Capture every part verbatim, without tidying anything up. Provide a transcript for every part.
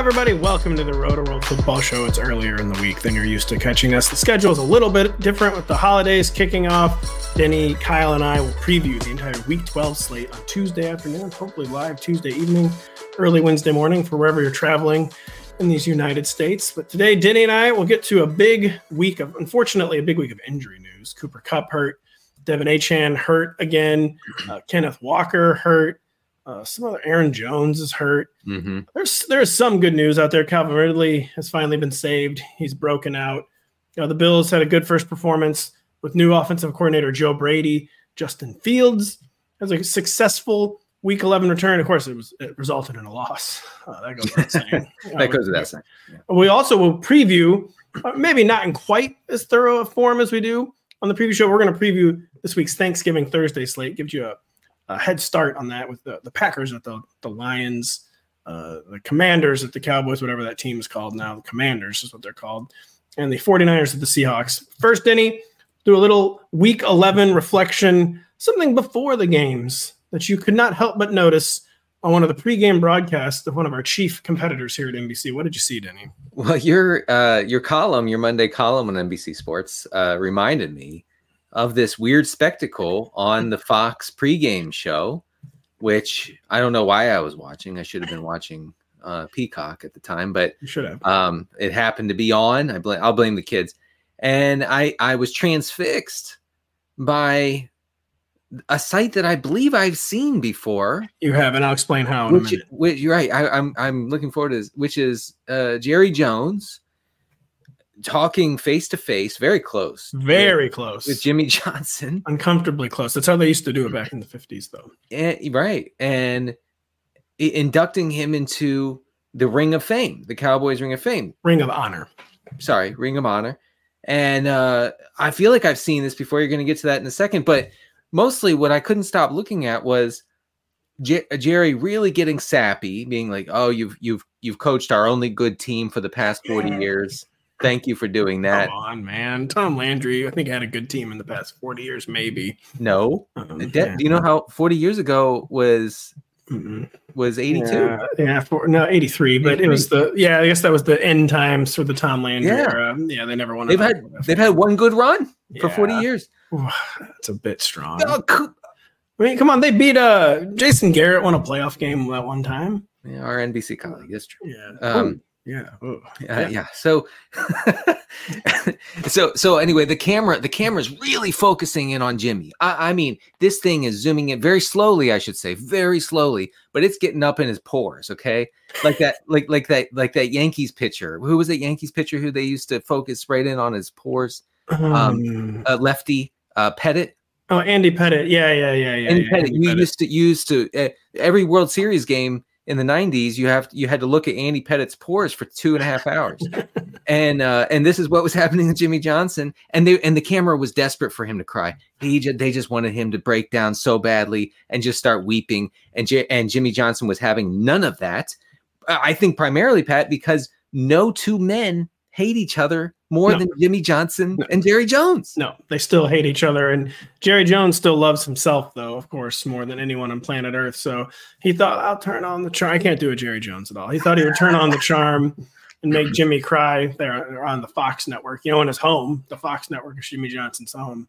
Everybody, welcome to the Rotoworld Football Show. It's earlier in the week than you're used to catching us. The schedule is a little bit different with the holidays kicking off. Denny, Kyle, and I will preview the entire Week twelve slate on Tuesday afternoon, hopefully live Tuesday evening, early Wednesday morning for wherever you're traveling in these United States. But today, Denny and I will get to a big week of, unfortunately, a big week of injury news. Cooper Kupp hurt, De'Von Achane hurt again, uh, Kenneth Walker hurt. Uh, some other Aaron Jones is hurt. Mm-hmm. There's there's some good news out there. Calvin Ridley has finally been saved. He's broken out. You know, the Bills had a good first performance with new offensive coordinator Joe Brady. Justin Fields has a successful Week eleven return. Of course, it was it resulted in a loss. Uh, that goes without saying. that uh, goes without saying. Yeah. We also will preview, uh, maybe not in quite as thorough a form as we do on the preview show. We're going to preview this week's Thanksgiving Thursday slate. Gives you a A head start on that with the, the Packers at the, the Lions, uh, the Commanders at the Cowboys, whatever that team is called now. The Commanders is what they're called. And the 49ers at the Seahawks. First, Denny, do a little Week eleven reflection, something before the games that you could not help but notice on one of the pregame broadcasts of one of our chief competitors here at N B C. What did you see, Denny? Well, your, uh, your column, your Monday column on N B C Sports uh, reminded me of this weird spectacle on the Fox pregame show, which I don't know why I was watching. I should have been watching uh, Peacock at the time, but you should have. Um, it happened to be on. I blame, I'll blame the kids. And I, I was transfixed by a sight that I believe I've seen before. You have, and I'll explain how in which, a minute. Which, you're right. I, I'm I'm looking forward to this, which is uh, Jerry Jones talking face-to-face, very close. Very with, close. With Jimmy Johnson. Uncomfortably close. That's how they used to do it back in the fifties, though. And, right. And inducting him into the Ring of Fame, the Cowboys Ring of Fame. Ring of Honor. Sorry, Ring of Honor. And uh, I feel like I've seen this before. You're going to get to that in a second. But mostly what I couldn't stop looking at was Jer- Jerry really getting sappy, being like, oh, you've you've you've coached our only good team for the past forty yeah. years. Thank you for doing that. Come on, man. Tom Landry, I think, had a good team in the past forty years, maybe. No. Um, De- yeah. Do you know how forty years ago was Mm-mm. was eighty-two? Yeah, yeah for, no, eighty-three. But eighty-three. It was the, yeah, I guess that was the end times for the Tom Landry yeah. era. Yeah, they never won. They've had They've had one good run yeah. for forty years. Ooh, that's a bit strong. Oh, co- I mean, come on. They beat uh, Jason Garrett, won a playoff game that one time. Yeah, our N B C colleague. That's true. Yeah. Um, Yeah. Oh, yeah. Uh, yeah. So, so, so anyway, the camera, the camera's really focusing in on Jimmy. I, I mean, this thing is zooming in very slowly, I should say, very slowly, but it's getting up in his pores. Okay. Like that, like, like that, like that Yankees pitcher. Who was that Yankees pitcher who they used to focus right in on his pores? Um, um uh, lefty, uh, Pettit. Oh, Andy Pettit. Yeah. Yeah. Yeah. Yeah. Andy yeah, Pettit. Andy you Pettit. used to used to uh, every World Series game. In the nineties, you have you had to look at Andy Pettit's pores for two and a half hours, and uh, and this is what was happening to Jimmy Johnson, and they and the camera was desperate for him to cry. They just, they just wanted him to break down so badly and just start weeping, and J- and Jimmy Johnson was having none of that. I think primarily, Pat, because no two men hate each other more no. than Jimmy Johnson no. and Jerry Jones. No, they still hate each other. And Jerry Jones still loves himself, though, of course, more than anyone on planet Earth. So he thought, I'll turn on the charm. I can't do a Jerry Jones at all. He thought he would turn on the charm and make Jimmy cry there on the Fox network, you know, in his home. The Fox network is Jimmy Johnson's home.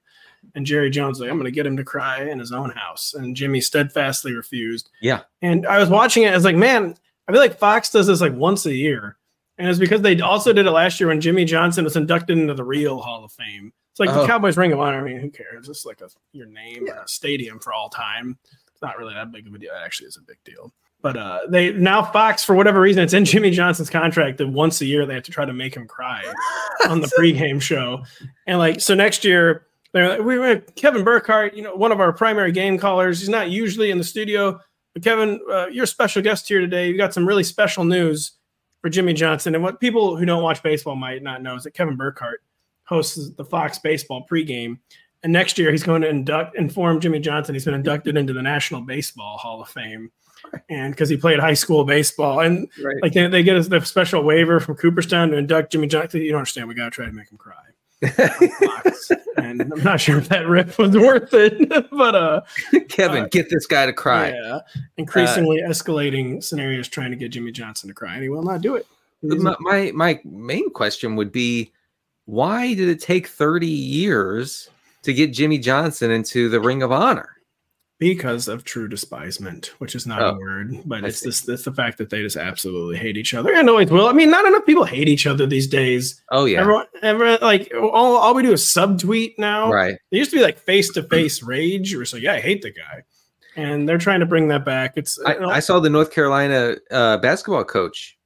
And Jerry Jones, like, I'm going to get him to cry in his own house. And Jimmy steadfastly refused. Yeah. And I was watching it. I was like, man, I feel like Fox does this like once a year. And it's because they also did it last year when Jimmy Johnson was inducted into the real Hall of Fame. It's like oh. the Cowboys Ring of Honor. I mean, who cares? It's like a, your name yeah. and a stadium for all time. It's not really that big of a deal. It actually is a big deal. But uh, they now Fox, for whatever reason, it's in Jimmy Johnson's contract that once a year they have to try to make him cry on the pregame show. And like, so next year, they're like, we were Kevin Burkhardt, you know, one of our primary game callers. He's not usually in the studio, but Kevin, uh, you're a special guest here today. You've got some really special news for Jimmy Johnson. And what people who don't watch baseball might not know is that Kevin Burkhardt hosts the Fox baseball pregame. And next year he's going to induct inform Jimmy Johnson he's been inducted into the National Baseball Hall of Fame. And because he played high school baseball, and right. like they, they get a the special waiver from Cooperstown to induct Jimmy Johnson. You don't understand. We got to try to make him cry. And I'm not sure if that rip was worth it, but uh, Kevin, uh, get this guy to cry. Yeah, increasingly uh, escalating scenarios trying to get Jimmy Johnson to cry, and he will not do it. My, my my main question would be, why did it take thirty years to get Jimmy Johnson into the Ring of Honor? Because of true despisement, which is not oh, a word, but I it's this it's the fact that they just absolutely hate each other and always will. I mean, not enough people hate each other these days. Oh yeah, everyone, everyone like all, all we do is subtweet now. Right? It used to be like face to face rage, or so. Yeah, I hate the guy, and they're trying to bring that back. It's I, I saw the North Carolina uh, basketball coach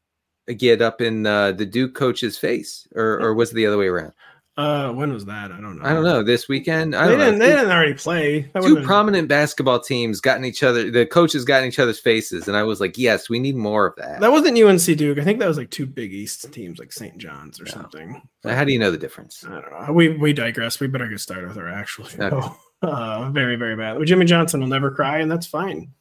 get up in uh, the Duke coach's face, or or was it the other way around? Uh, when was that? I don't know. I don't know. This weekend? I they don't didn't, know. They didn't already play. That Two been... prominent basketball teams got in each other. The coaches got in each other's faces, and I was like, yes, we need more of that. That wasn't U N C Duke. I think that was like two Big East teams, like Saint John's or no. something. Now, how do you know the difference? I don't know. We we digress. We better get started with our actual show. Okay. Uh, very, very bad. Jimmy Johnson will never cry, and that's fine.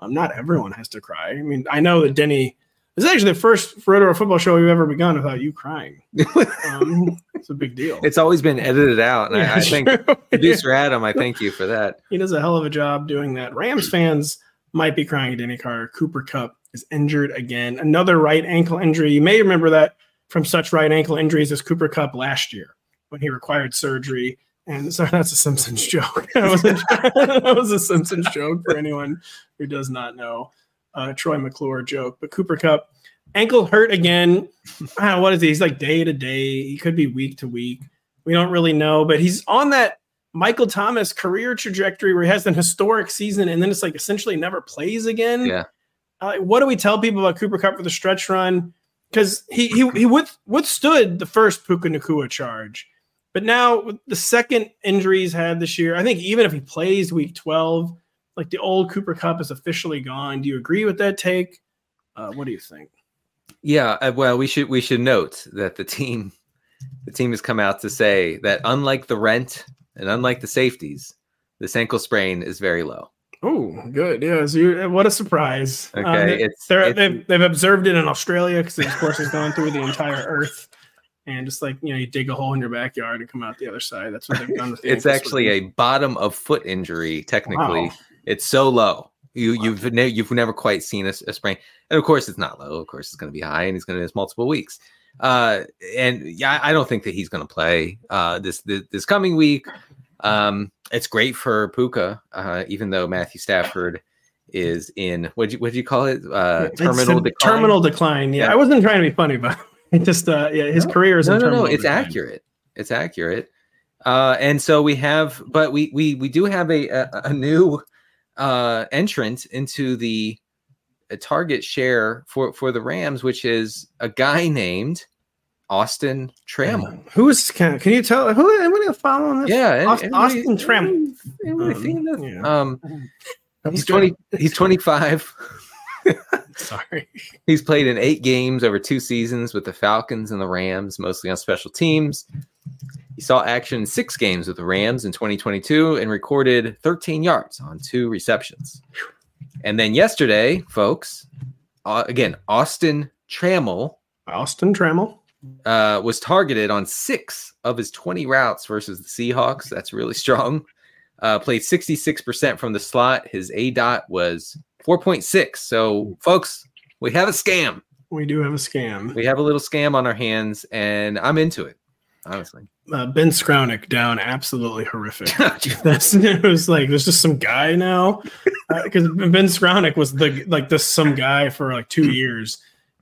Um, not everyone has to cry. I mean, I know that Denny... This is actually the first Rotoworld football show we've ever begun without you crying. Um, it's a big deal. It's always been edited out, and yeah, I, I thank sure. producer Adam. I thank you for that. He does a hell of a job doing that. Rams fans might be crying at Denny Carter. Cooper Kupp is injured again. Another right ankle injury. You may remember that from such right ankle injuries as Cooper Kupp last year when he required surgery. And sorry, that's a Simpsons joke. That was a, that was a Simpsons joke for anyone who does not know. Uh, Troy McClure joke, but Cooper Kupp ankle hurt again. I don't know, what is he? He's like day to day. He could be week to week. We don't really know, but he's on that Michael Thomas career trajectory where he has an historic season and then it's like essentially never plays again. Yeah. Uh, what do we tell people about Cooper Kupp for the stretch run? Because he he he with, withstood the first Puka Nakua charge, but now with the second injury he's had this year, I think even if he plays week twelve. Like the old Cooper Kupp is officially gone. Do you agree with that take? Uh, what do you think? Yeah, well, we should we should note that the team the team has come out to say that unlike the rent and unlike the safeties, this ankle sprain is very low. Oh, good. Yeah, so you, what a surprise. Okay, um, they, it's, it's, they've they've observed it in Australia because of course it's gone through the entire earth. And just like, you know, you dig a hole in your backyard and come out the other side. That's what they've done with the It's actually sprain. A bottom of foot injury, technically. Wow. It's so low. You, wow. You've ne- you've never quite seen a, a sprain. And, of course, it's not low. Of course, it's going to be high, and he's going to miss multiple weeks. Uh, and, yeah, I don't think that he's going to play uh, this, this this coming week. Um, it's great for Puka, uh, even though Matthew Stafford is in, what do you, you call it? Uh, terminal decline. Terminal decline, yeah. yeah. I wasn't trying to be funny, but it just uh, yeah, his no, career is no, in no, terminal no, it's decline. accurate. It's accurate. Uh, and so we have – but we we we do have a a, a new – uh entrant into the uh, target share for for the Rams, which is a guy named Austin Trammell. Who's can, can you tell who anyone following this? Yeah, Austin, everybody, Austin Trammell. Everybody, everybody um, yeah. um he's twenty he's twenty-five. Sorry. He's played in eight games over two seasons with the Falcons and the Rams, mostly on special teams. He saw action in six games with the Rams in twenty twenty-two and recorded thirteen yards on two receptions. And then yesterday, folks, uh, again, Austin Trammell. Austin Trammell. uh, was targeted on six of his twenty routes versus the Seahawks. That's really strong. Uh, played sixty-six percent from the slot. His A DOT was four point six. So, folks, we have a scam. We do have a scam. We have a little scam on our hands, and I'm into it, honestly. Uh, Ben Skowronek down absolutely horrific. That's, it was like, there's just some guy now. Because uh, Ben Skowronek was the like this some guy for like two years.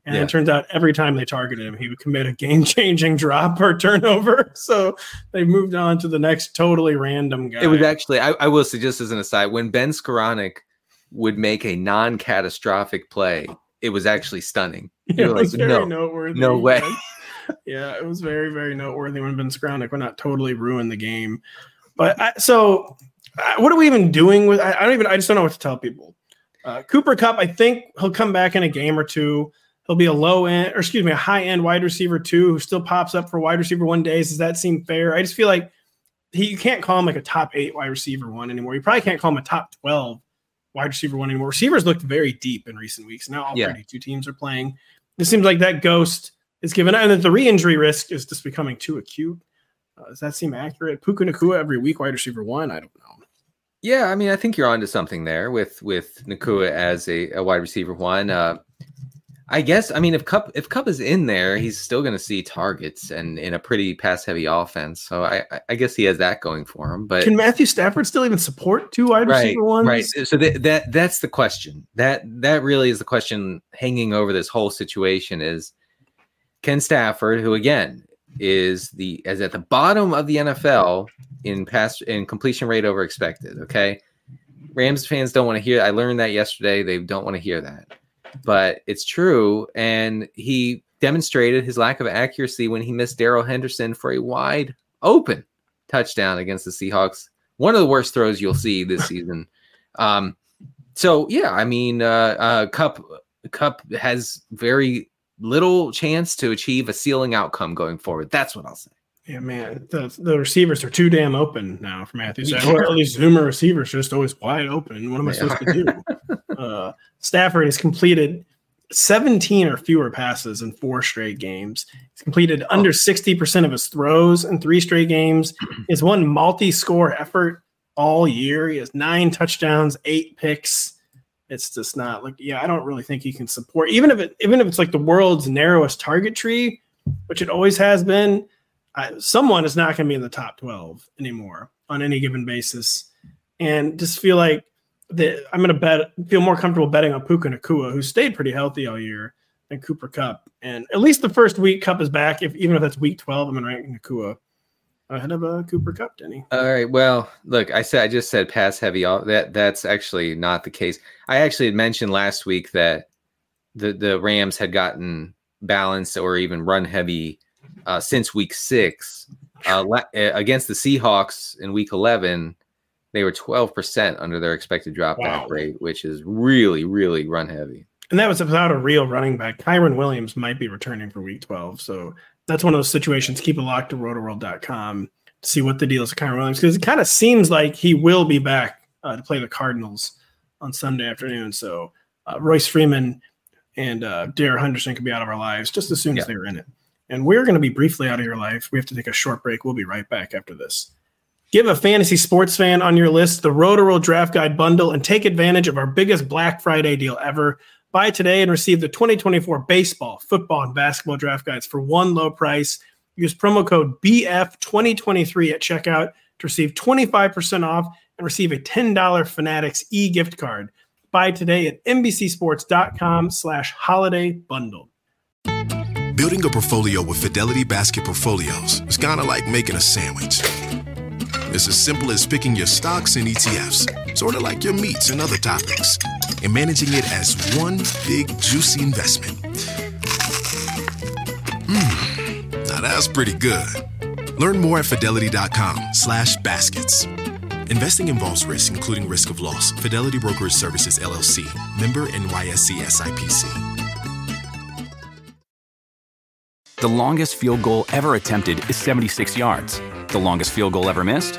And yeah. It turns out every time they targeted him, he would commit a game-changing drop or turnover. So they moved on to the next totally random guy. It was actually, I, I will suggest as an aside, when Ben Skowronek would make a non-catastrophic play, it was actually stunning. Yeah, it was like, very no, noteworthy. No way. Yeah, it was very, very noteworthy when Ben Skowronek would not totally ruin the game. But I, so I, what are we even doing with? I, I don't even. I just don't know what to tell people. Uh, Cooper Kupp, I think he'll come back in a game or two. He'll be a low end, or excuse me, a high end wide receiver two who still pops up for wide receiver one days. Does that seem fair? I just feel like he you can't call him like a top eight wide receiver one anymore. You probably can't call him a top twelve wide receiver one anymore. Receivers looked very deep in recent weeks. Now all yeah. thirty-two teams are playing. It seems like that ghost is given up, and that the re-injury risk is just becoming too acute. Uh, does that seem accurate? Puka Nakua every week, wide receiver one. I don't know. Yeah, I mean, I think you're onto something there with with Nakua as a, a wide receiver one. Uh, I guess, I mean, if Kupp, if Kupp is in there, he's still going to see targets and in a pretty pass-heavy offense. So I, I guess he has that going for him. But can Matthew Stafford still even support two wide right, receiver ones? Right. So that, that that's the question. That that really is the question hanging over this whole situation is, can Stafford, who again is the is at the bottom of the N F L in pass in completion rate over expected? Okay, Rams fans don't want to hear. I learned that yesterday. They don't want to hear that. But it's true, and he demonstrated his lack of accuracy when he missed Darrell Henderson for a wide open touchdown against the Seahawks. One of the worst throws you'll see this season. Um, so, yeah, I mean, uh, uh, Kupp, Kupp has very little chance to achieve a ceiling outcome going forward. That's what I'll say. Yeah, man, the, the receivers are too damn open now for Matthew Stafford. All these Zoomer receivers are just always wide open. What am I supposed to do? Uh, Stafford has completed seventeen or fewer passes in four straight games. He's completed under sixty percent of his throws in three straight games. He's won multi-score effort all year. He has nine touchdowns, eight picks. It's just not like, yeah, I don't really think he can support. Even if it, even if it's like the world's narrowest target tree, which it always has been, I, someone is not going to be in the top twelve anymore on any given basis, and just feel like that I'm going to bet feel more comfortable betting on Puka Nakua, who stayed pretty healthy all year, than Cooper Kupp. And at least the first week Kupp is back, if even if that's week twelve, I'm going to rank Nakua ahead of uh, Cooper Kupp. Denny. All right. Well, look, I said I just said pass heavy. That that's actually not the case. I actually had mentioned last week that the the Rams had gotten balanced or even run heavy. Uh, since week six uh, la- against the Seahawks in week eleven, they were twelve percent under their expected dropback wow. rate, which is really, really run heavy. And that was without a real running back. Kyren Williams might be returning for week twelve. So that's one of those situations. Keep it locked to rotoworld dot com to see what the deal is with Kyren Williams, because it kind of seems like he will be back uh, to play the Cardinals on Sunday afternoon. So uh, Royce Freeman and uh, Darrell Henderson could be out of our lives just as soon yeah. as they were in it. And we're going to be briefly out of your life. We have to take a short break. We'll be right back after this. Give a fantasy sports fan on your list the Rotoworld Draft Guide bundle and take advantage of our biggest Black Friday deal ever. Buy today and receive the twenty twenty-four baseball, football, and basketball draft guides for one low price. Use promo code B F twenty twenty-three at checkout to receive twenty-five percent off and receive a ten dollars Fanatics e-gift card. Buy today at N B C sports dot com slash holiday bundle. Building a portfolio with Fidelity Basket Portfolios is kind of like making a sandwich. It's as simple as picking your stocks and E T Fs, sort of like your meats and other toppings, and managing it as one big, juicy investment. Mmm, now that's pretty good. Learn more at fidelity dot com slash baskets. Investing involves risk, including risk of loss. Fidelity Brokerage Services, L L C. Member N Y S E S I P C. The longest field goal ever attempted is seventy-six yards. The longest field goal ever missed?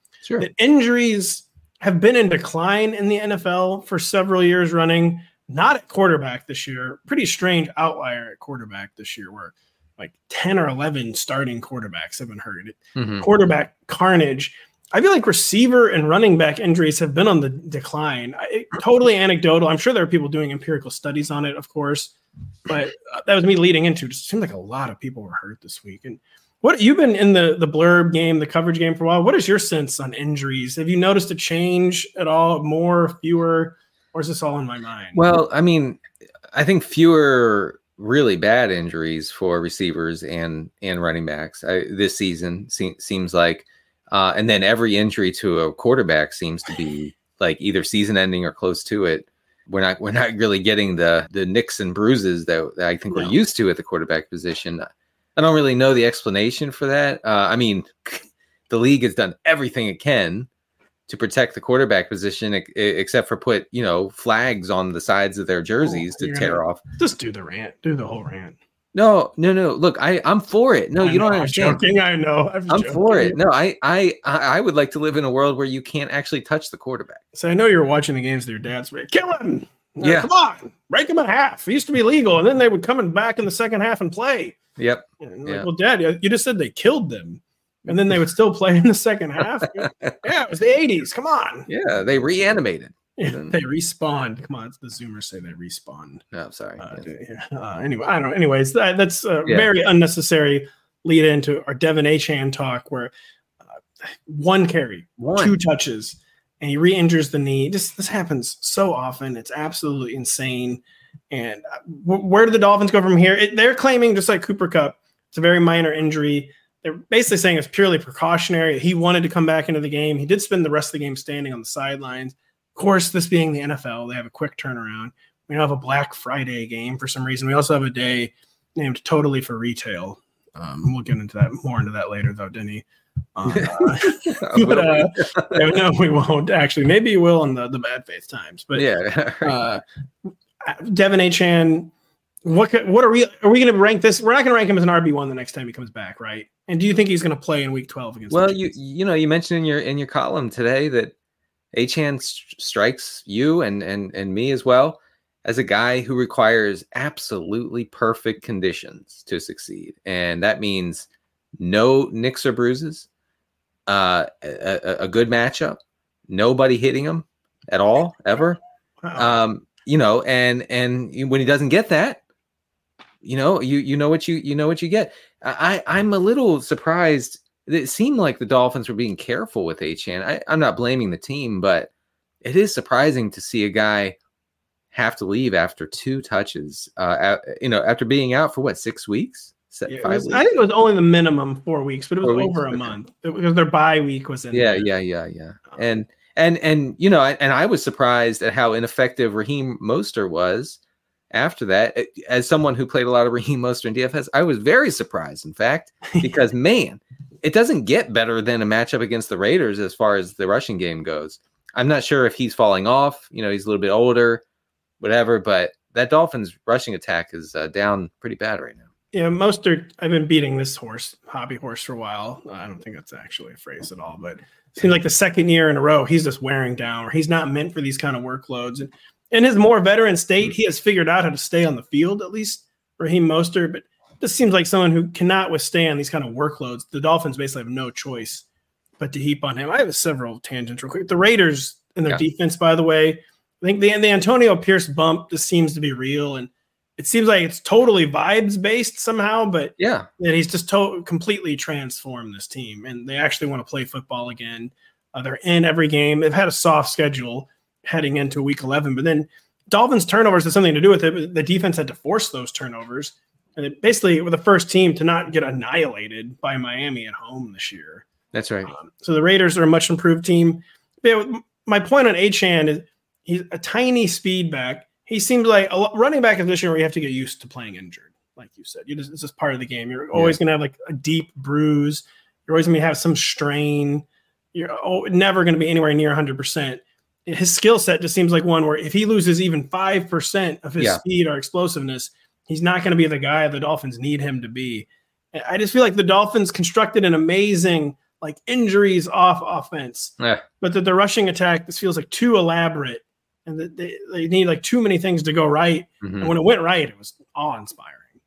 Sure. The injuries have been in decline in the N F L for several years running, not at quarterback this year. Pretty strange outlier at quarterback this year where like ten or eleven starting quarterbacks have been hurt. Mm-hmm. Quarterback carnage. I feel like receiver and running back injuries have been on the decline. I, totally anecdotal. I'm sure there are people doing empirical studies on it, of course, but that was me leading into. It just seemed like a lot of people were hurt this week. And What you've been in the, the blurb game, the coverage game for a while. What is your sense on injuries? Have you noticed a change at all, more, fewer, or is this all in my mind? Well, I mean, I think fewer really bad injuries for receivers and, and running backs I, this season se- seems like. Uh, and then every injury to a quarterback seems to be like either season ending or close to it. We're not we're not really getting the, the nicks and bruises that, that I think no. we're used to at the quarterback position. I don't really know the explanation for that. Uh, I mean, the league has done everything it can to protect the quarterback position, ex- except for put, you know, flags on the sides of their jerseys oh, to tear off. Just do the rant. Do the whole rant. No, no, no. Look, I, I'm for it. No, I you know, don't understand. I'm joking. I know. I'm, I'm joking. for it. No, I, I I would like to live in a world where you can't actually touch the quarterback. So I know you're watching the games that your dad's ready. Kill him. No, yeah. Come on. Break him in half. It used to be legal, and then they would come in back in the second half and play. Yep. And like, yep. Well, Dad, you just said they killed them, and then they would still play in the second half. Yeah, it was the eighties. Come on. Yeah, they reanimated. Yeah, they respawned. Come on, it's the Zoomers say they respawned. No, I'm sorry. Uh, yes. yeah. uh, anyway, I don't know. Anyways, that, that's a yeah. very unnecessary lead into our De'Von Achane talk, where uh, one carry, one. two touches, and he re-injures the knee. Just this happens so often. It's absolutely insane. And where do the Dolphins go from here? It, they're claiming, just like Cooper Kupp, it's a very minor injury. They're basically saying it's purely precautionary. He wanted to come back into the game. He did spend the rest of the game standing on the sidelines. Of course, this being the N F L, they have a quick turnaround. We now have a Black Friday game for some reason. We also have a day named Totally for Retail. Um, we'll get into that more into that later, though, Denny. Um, uh, but, uh, no, we won't, actually. Maybe you will on the, the bad faith times. But yeah. uh, De'Von Achane, what could, what are we are we going to rank this? We're not going to rank him as an R B one the next time he comes back, right? And do you think he's going to play in Week twelve against? Well, you you know you mentioned in your in your column today that Achane st- strikes you and and and me as well as a guy who requires absolutely perfect conditions to succeed, and that means no nicks or bruises, uh, a, a good matchup, nobody hitting him at all ever. Wow. Um, You know, and and when he doesn't get that, you know, you you know what you you know what you get. I I'm a little surprised. It seemed like the Dolphins were being careful with Achane. I, I'm not blaming the team, but it is surprising to see a guy have to leave after two touches. Uh, at, you know, after being out for what six weeks, yeah, five was, weeks. I think it was only the minimum four weeks, but it was four over weeks, a month because their bye week was in. Yeah, there. yeah, yeah, yeah, oh. and. And, and you know, and I was surprised at how ineffective Raheem Mostert was after that. As someone who played a lot of Raheem Mostert in D F S, I was very surprised, in fact, because, man, it doesn't get better than a matchup against the Raiders as far as the rushing game goes. I'm not sure if he's falling off. You know, he's a little bit older, whatever. But that Dolphins rushing attack is uh, down pretty bad right now. Yeah, Mostert, I've been beating this horse, hobby horse, for a while. I don't think that's actually a phrase at all, but it seems like the second year in a row, he's just wearing down, or he's not meant for these kind of workloads. And in his more veteran state, he has figured out how to stay on the field, at least Raheem Mostert, but this seems like someone who cannot withstand these kind of workloads. The Dolphins basically have no choice but to heap on him. I have several tangents real quick. The Raiders and their yeah. defense, by the way, I think the, the Antonio Pierce bump just seems to be real, and it seems like it's totally vibes based somehow, but yeah, and he's just to- completely transformed this team, and they actually want to play football again. Uh, they're in every game. They've had a soft schedule heading into Week eleven, but then Dolphins turnovers had something to do with it. But the defense had to force those turnovers, and it basically were the first team to not get annihilated by Miami at home this year. That's right. Um, so the Raiders are a much improved team. But my point on Achane is he's a tiny speed back. He seems like a running back position where you have to get used to playing injured. like you said. You just, it's just part of the game. You're always yeah. going to have like a deep bruise. You're always going to have some strain. You're oh, never going to be anywhere near one hundred percent. His skill set just seems like one where if he loses even five percent of his yeah. speed or explosiveness, he's not going to be the guy the Dolphins need him to be. I just feel like the Dolphins constructed an amazing like injuries off offense, yeah. but that the rushing attack, this feels like too elaborate and that they, they need like too many things to go right. Mm-hmm. And when it went right, it was awe inspiring,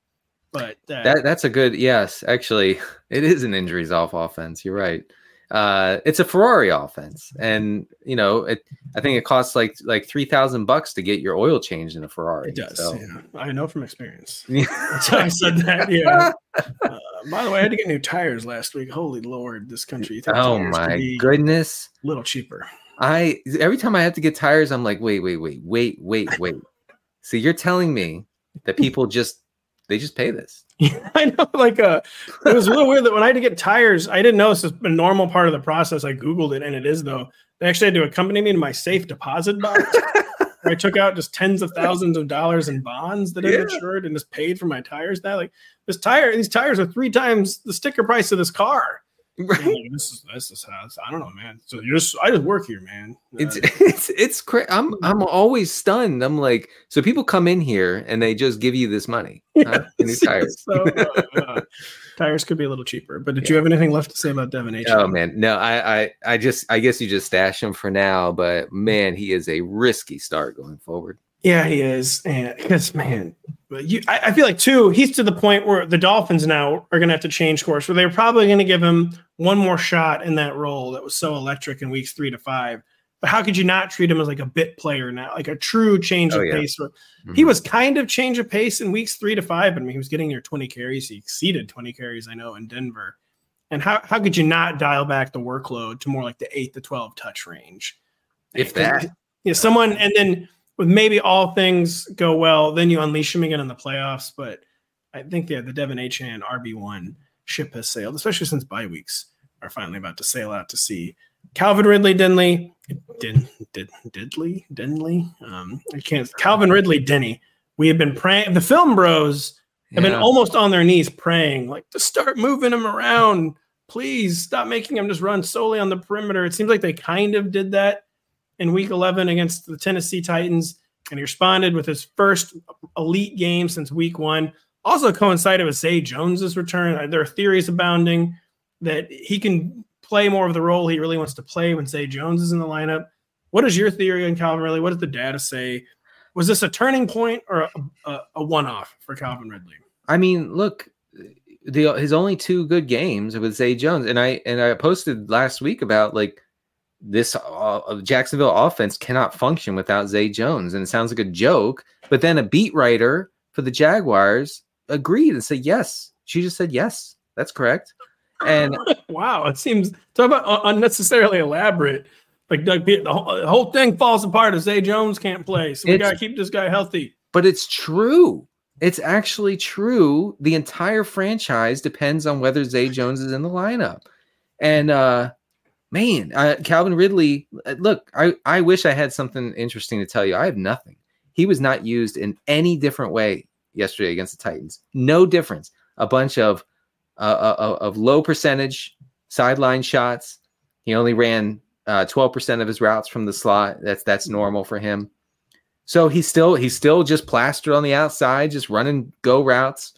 but uh, that, that's a good, yes, actually it is an injuries off offense. You're right. Uh, it's a Ferrari offense. And you know, it, I think it costs like, like three thousand bucks to get your oil changed in a Ferrari. It does. So. Yeah. I know from experience. That's how I said that. Yeah. Uh, by the way, I had to get new tires last week. Holy Lord, this country. Oh my goodness. A little cheaper. I, every time I have to get tires, I'm like, wait, wait, wait, wait, wait, wait. So you're telling me that people just, they just pay this. Yeah, I know. Like, uh, it was really weird that when I had to get tires, I didn't know this is a normal part of the process. I Googled it, and it is, though. They actually had to accompany me to my safe deposit box. Where I took out just tens of thousands of dollars in bonds that I yeah. insured and just paid for my tires. That like this tire, these tires are three times the sticker price of this car. Right. Like, this is this is how I don't know, man. So you just I just work here, man. Uh, it's it's it's crazy. I'm I'm always stunned. I'm like, so people come in here and they just give you this money. Huh? Yeah, new tires. So, uh, uh, tires could be a little cheaper. But did yeah. you have anything left to say about De'Von Achane? Oh man, no. I, I I just I guess you just stash him for now. But man, he is a risky start going forward. Yeah, he is. And because man, but you I, I feel like too, he's to the point where the Dolphins now are gonna have to change course, where they're probably gonna give him one more shot in that role that was so electric in weeks three to five. But how could you not treat him as like a bit player now, like a true change oh, of yeah. pace? Mm-hmm. He was kind of change of pace in weeks three to five. I mean, he was getting near twenty carries. He exceeded twenty carries, I know, in Denver. And how how could you not dial back the workload to more like the eight to twelve touch range? If that yeah, someone and then with maybe all things go well, then you unleash him again in the playoffs. But I think yeah, the De'Von Achane R B one ship has sailed, especially since bye weeks are finally about to sail out to sea. Calvin Ridley, Denley, Din, Did, Diddley, Denley. Um, I can't. Calvin Ridley, Denny. We have been praying. The film bros have yeah. been almost on their knees praying, like to start moving him around. Please stop making him just run solely on the perimeter. It seems like they kind of did that in week eleven against the Tennessee Titans, and he responded with his first elite game since week one. Also coincided with Zay Jones's return. There are theories abounding that he can play more of the role he really wants to play when Zay Jones is in the lineup. What is your theory on Calvin Ridley? What does the data say? Was this a turning point or a, a, a one-off for Calvin Ridley? I mean, look, the, his only two good games with Zay Jones, and I and I posted last week about like, this uh, Jacksonville offense cannot function without Zay Jones. And it sounds like a joke, but then a beat writer for the Jaguars agreed and said, yes, she just said, yes, that's correct. And wow, it seems talk about unnecessarily elaborate. Like Doug, the whole, the whole thing falls apart if Zay Jones can't play. So we got to keep this guy healthy, but it's true. It's actually true. The entire franchise depends on whether Zay Jones is in the lineup. And, uh, Man, uh, Calvin Ridley, look, I, I wish I had something interesting to tell you. I have nothing. He was not used in any different way yesterday against the Titans. No difference. A bunch of uh, uh, of low percentage sideline shots. He only ran uh, twelve percent of his routes from the slot. That's that's normal for him. So he's still he's still just plastered on the outside, just running go routes.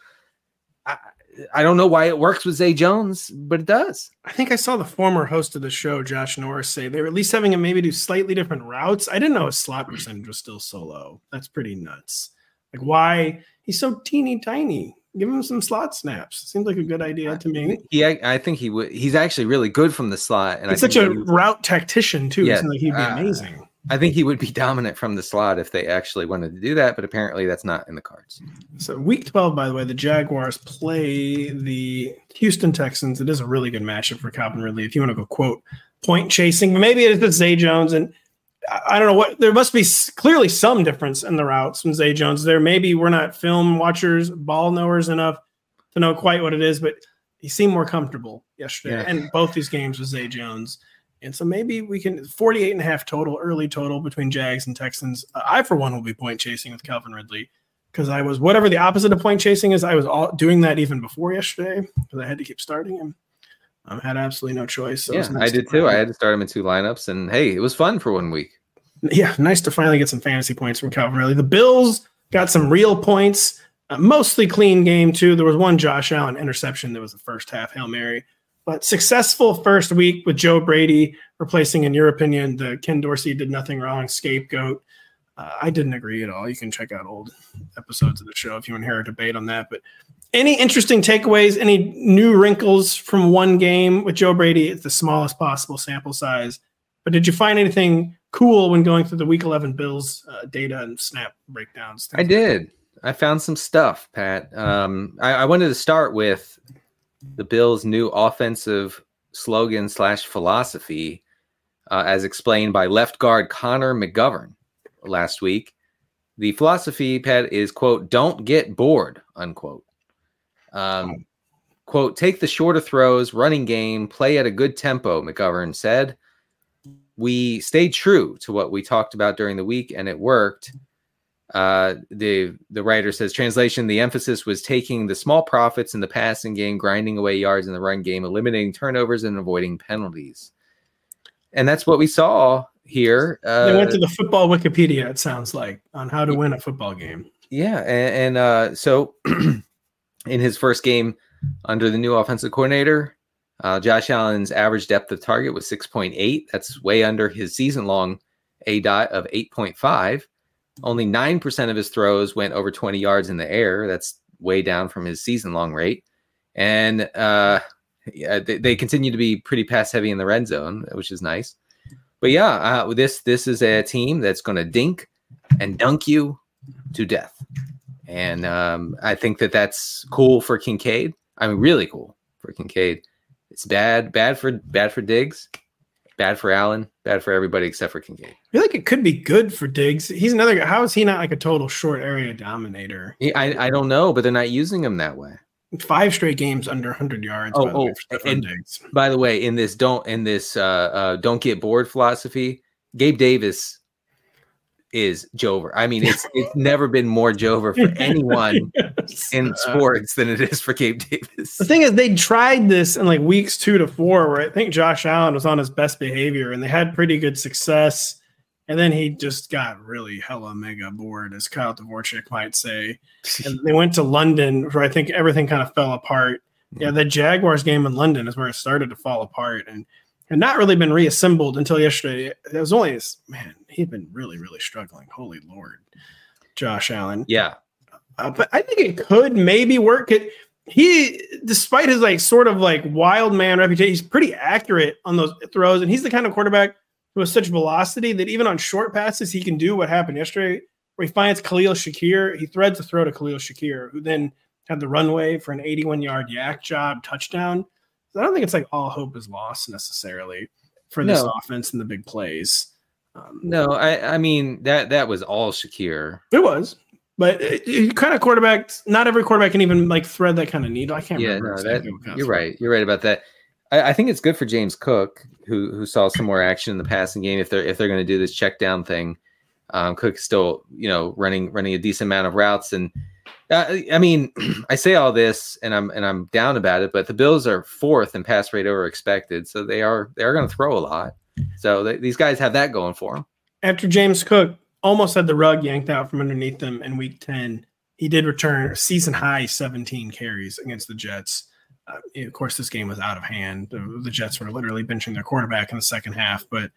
I don't know why it works with Zay Jones, but it does. I think I saw the former host of the show, Josh Norris, say they were at least having him maybe do slightly different routes. I didn't know his slot percentage was still so low. That's pretty nuts. Like, why? He's so teeny tiny. Give him some slot snaps. It seems like a good idea to me. Yeah, I think he would. He's actually really good from the slot. And he's I such a would, route tactician, too. Yeah, it seems like he'd be uh, amazing. I think he would be dominant from the slot if they actually wanted to do that, but apparently that's not in the cards. So week twelve, by the way, the Jaguars play the Houston Texans. It is a really good matchup for Calvin Ridley. If you want to go quote point chasing, maybe it is Zay Jones. And I don't know what, there must be clearly some difference in the routes from Zay Jones there. Maybe we're not film watchers, ball knowers enough to know quite what it is, but he seemed more comfortable yesterday. Yeah. And both these games with Zay Jones. And so maybe we can forty-eight and a half total, early total between Jags and Texans. Uh, I, for one, will be point chasing with Calvin Ridley. because I was whatever the opposite of point chasing is. I was all doing that even before yesterday because I had to keep starting him. I had absolutely no choice. So yeah, nice I did to too. Play. I had to start him in two lineups, and hey, it was fun for one week. Yeah, nice to finally get some fantasy points from Calvin Ridley. The Bills got some real points, uh, mostly clean game too. There was one Josh Allen interception that was the first half Hail Mary, but successful first week with Joe Brady replacing, in your opinion, the Ken Dorsey did nothing wrong scapegoat. Uh, I didn't agree at all. You can check out old episodes of the show if you want to hear a debate on that. But any interesting takeaways, any new wrinkles from one game with Joe Brady? It's the smallest possible sample size. But did you find anything cool when going through the Week eleven Bills uh, data and snap breakdowns? I did. I found some stuff, Pat. Um, I, I wanted to start with the Bills' new offensive slogan slash philosophy uh, as explained by left guard Connor McGovern. Last week, the philosophy, Pat, is, quote, don't get bored, unquote. Um, quote, take the shorter throws, running game, play at a good tempo, McGovern said. We stayed true to what we talked about during the week, and it worked. Uh, the, the writer says, translation, the emphasis was taking the small profits in the passing game, grinding away yards in the run game, eliminating turnovers, and avoiding penalties. And that's what we saw here. Uh, they went to the football Wikipedia, it sounds like, on how to win a football game. Yeah, and, and uh, so in his first game under the new offensive coordinator, uh, Josh Allen's average depth of target was six point eight. That's way under his season-long A D O T of eight point five. Only nine percent of his throws went over twenty yards in the air. That's way down from his season-long rate. And uh, yeah, they, they continue to be pretty pass-heavy in the red zone, which is nice. But yeah, uh, this this is a team that's going to dink and dunk you to death. And um, I think that that's cool for Kincaid. I mean, really cool for Kincaid. It's bad, bad for bad for Diggs, bad for Allen, bad for everybody except for Kincaid. I feel like it could be good for Diggs. He's another guy. How is he not like a total short area dominator? He, I, I don't know, but they're not using him that way. Five straight games under one hundred yards. Oh, by the, oh, way, and by the way, in this don't in this uh, uh, don't get bored philosophy, Gabe Davis is Jover. I mean, it's it's never been more Jover for anyone yes. in sports than it is for Gabe Davis. The thing is, they tried this in like weeks two to four, where I think Josh Allen was on his best behavior, and they had pretty good success. And then he just got really hella mega bored, as Kyle Dvorak might say. And they went to London, where I think everything kind of fell apart. Yeah, the Jaguars game in London is where it started to fall apart and had not really been reassembled until yesterday. It was only this, man, he'd been really, really struggling. Holy Lord, Josh Allen. Yeah. Uh, but I think it could maybe work. It, he, despite his like sort of like wild man reputation, he's pretty accurate on those throws. And he's the kind of quarterback with such velocity that even on short passes, he can do what happened yesterday, where he finds Khalil Shakir. He threads a throw to Khalil Shakir, who then had the runway for an eighty-one-yard yak job touchdown. So I don't think it's like all hope is lost necessarily for this no. offense and the big plays. Um, no, I, I mean, that that was all Shakir. It was. But it, it kind of quarterback, not every quarterback can even like thread that kind of needle. I can't yeah, remember. No, that, you're right. You're right about that. I think it's good for James Cook, who who saw some more action in the passing game. If they're if they're going to do this check down thing, um, Cook's still you know running running a decent amount of routes. And uh, I mean, I say all this, and I'm and I'm down about it, but the Bills are fourth in pass rate over expected, so they are they are going to throw a lot. So they, these guys have that going for them. After James Cook almost had the rug yanked out from underneath them in Week ten, he did return a season high seventeen carries against the Jets. Uh, of course, this game was out of hand. The, the Jets were literally benching their quarterback in the second half, but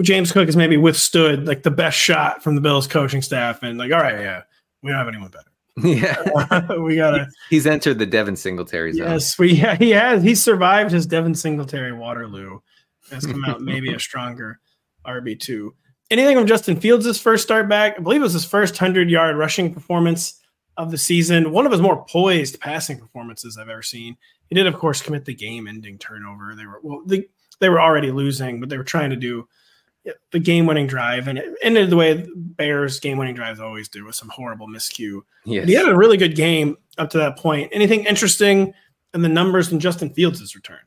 James Cook has maybe withstood like the best shot from the Bills coaching staff and like, all right, yeah, we don't have anyone better. Yeah. we gotta. He's entered the Devin Singletary zone. Yes, we, yeah, he has. He survived his Devin Singletary Waterloo. Has come out maybe a stronger R B two. Anything from Justin Fields' his first start back? I believe it was his first one hundred-yard rushing performance of the season. One of his more poised passing performances I've ever seen. He did, of course, commit the game-ending turnover. They were well, they, they were already losing, but they were trying to do the game-winning drive, and it ended the way Bears game-winning drives always do, with some horrible miscue. Yes. He had a really good game up to that point. Anything interesting in the numbers in Justin Fields' return?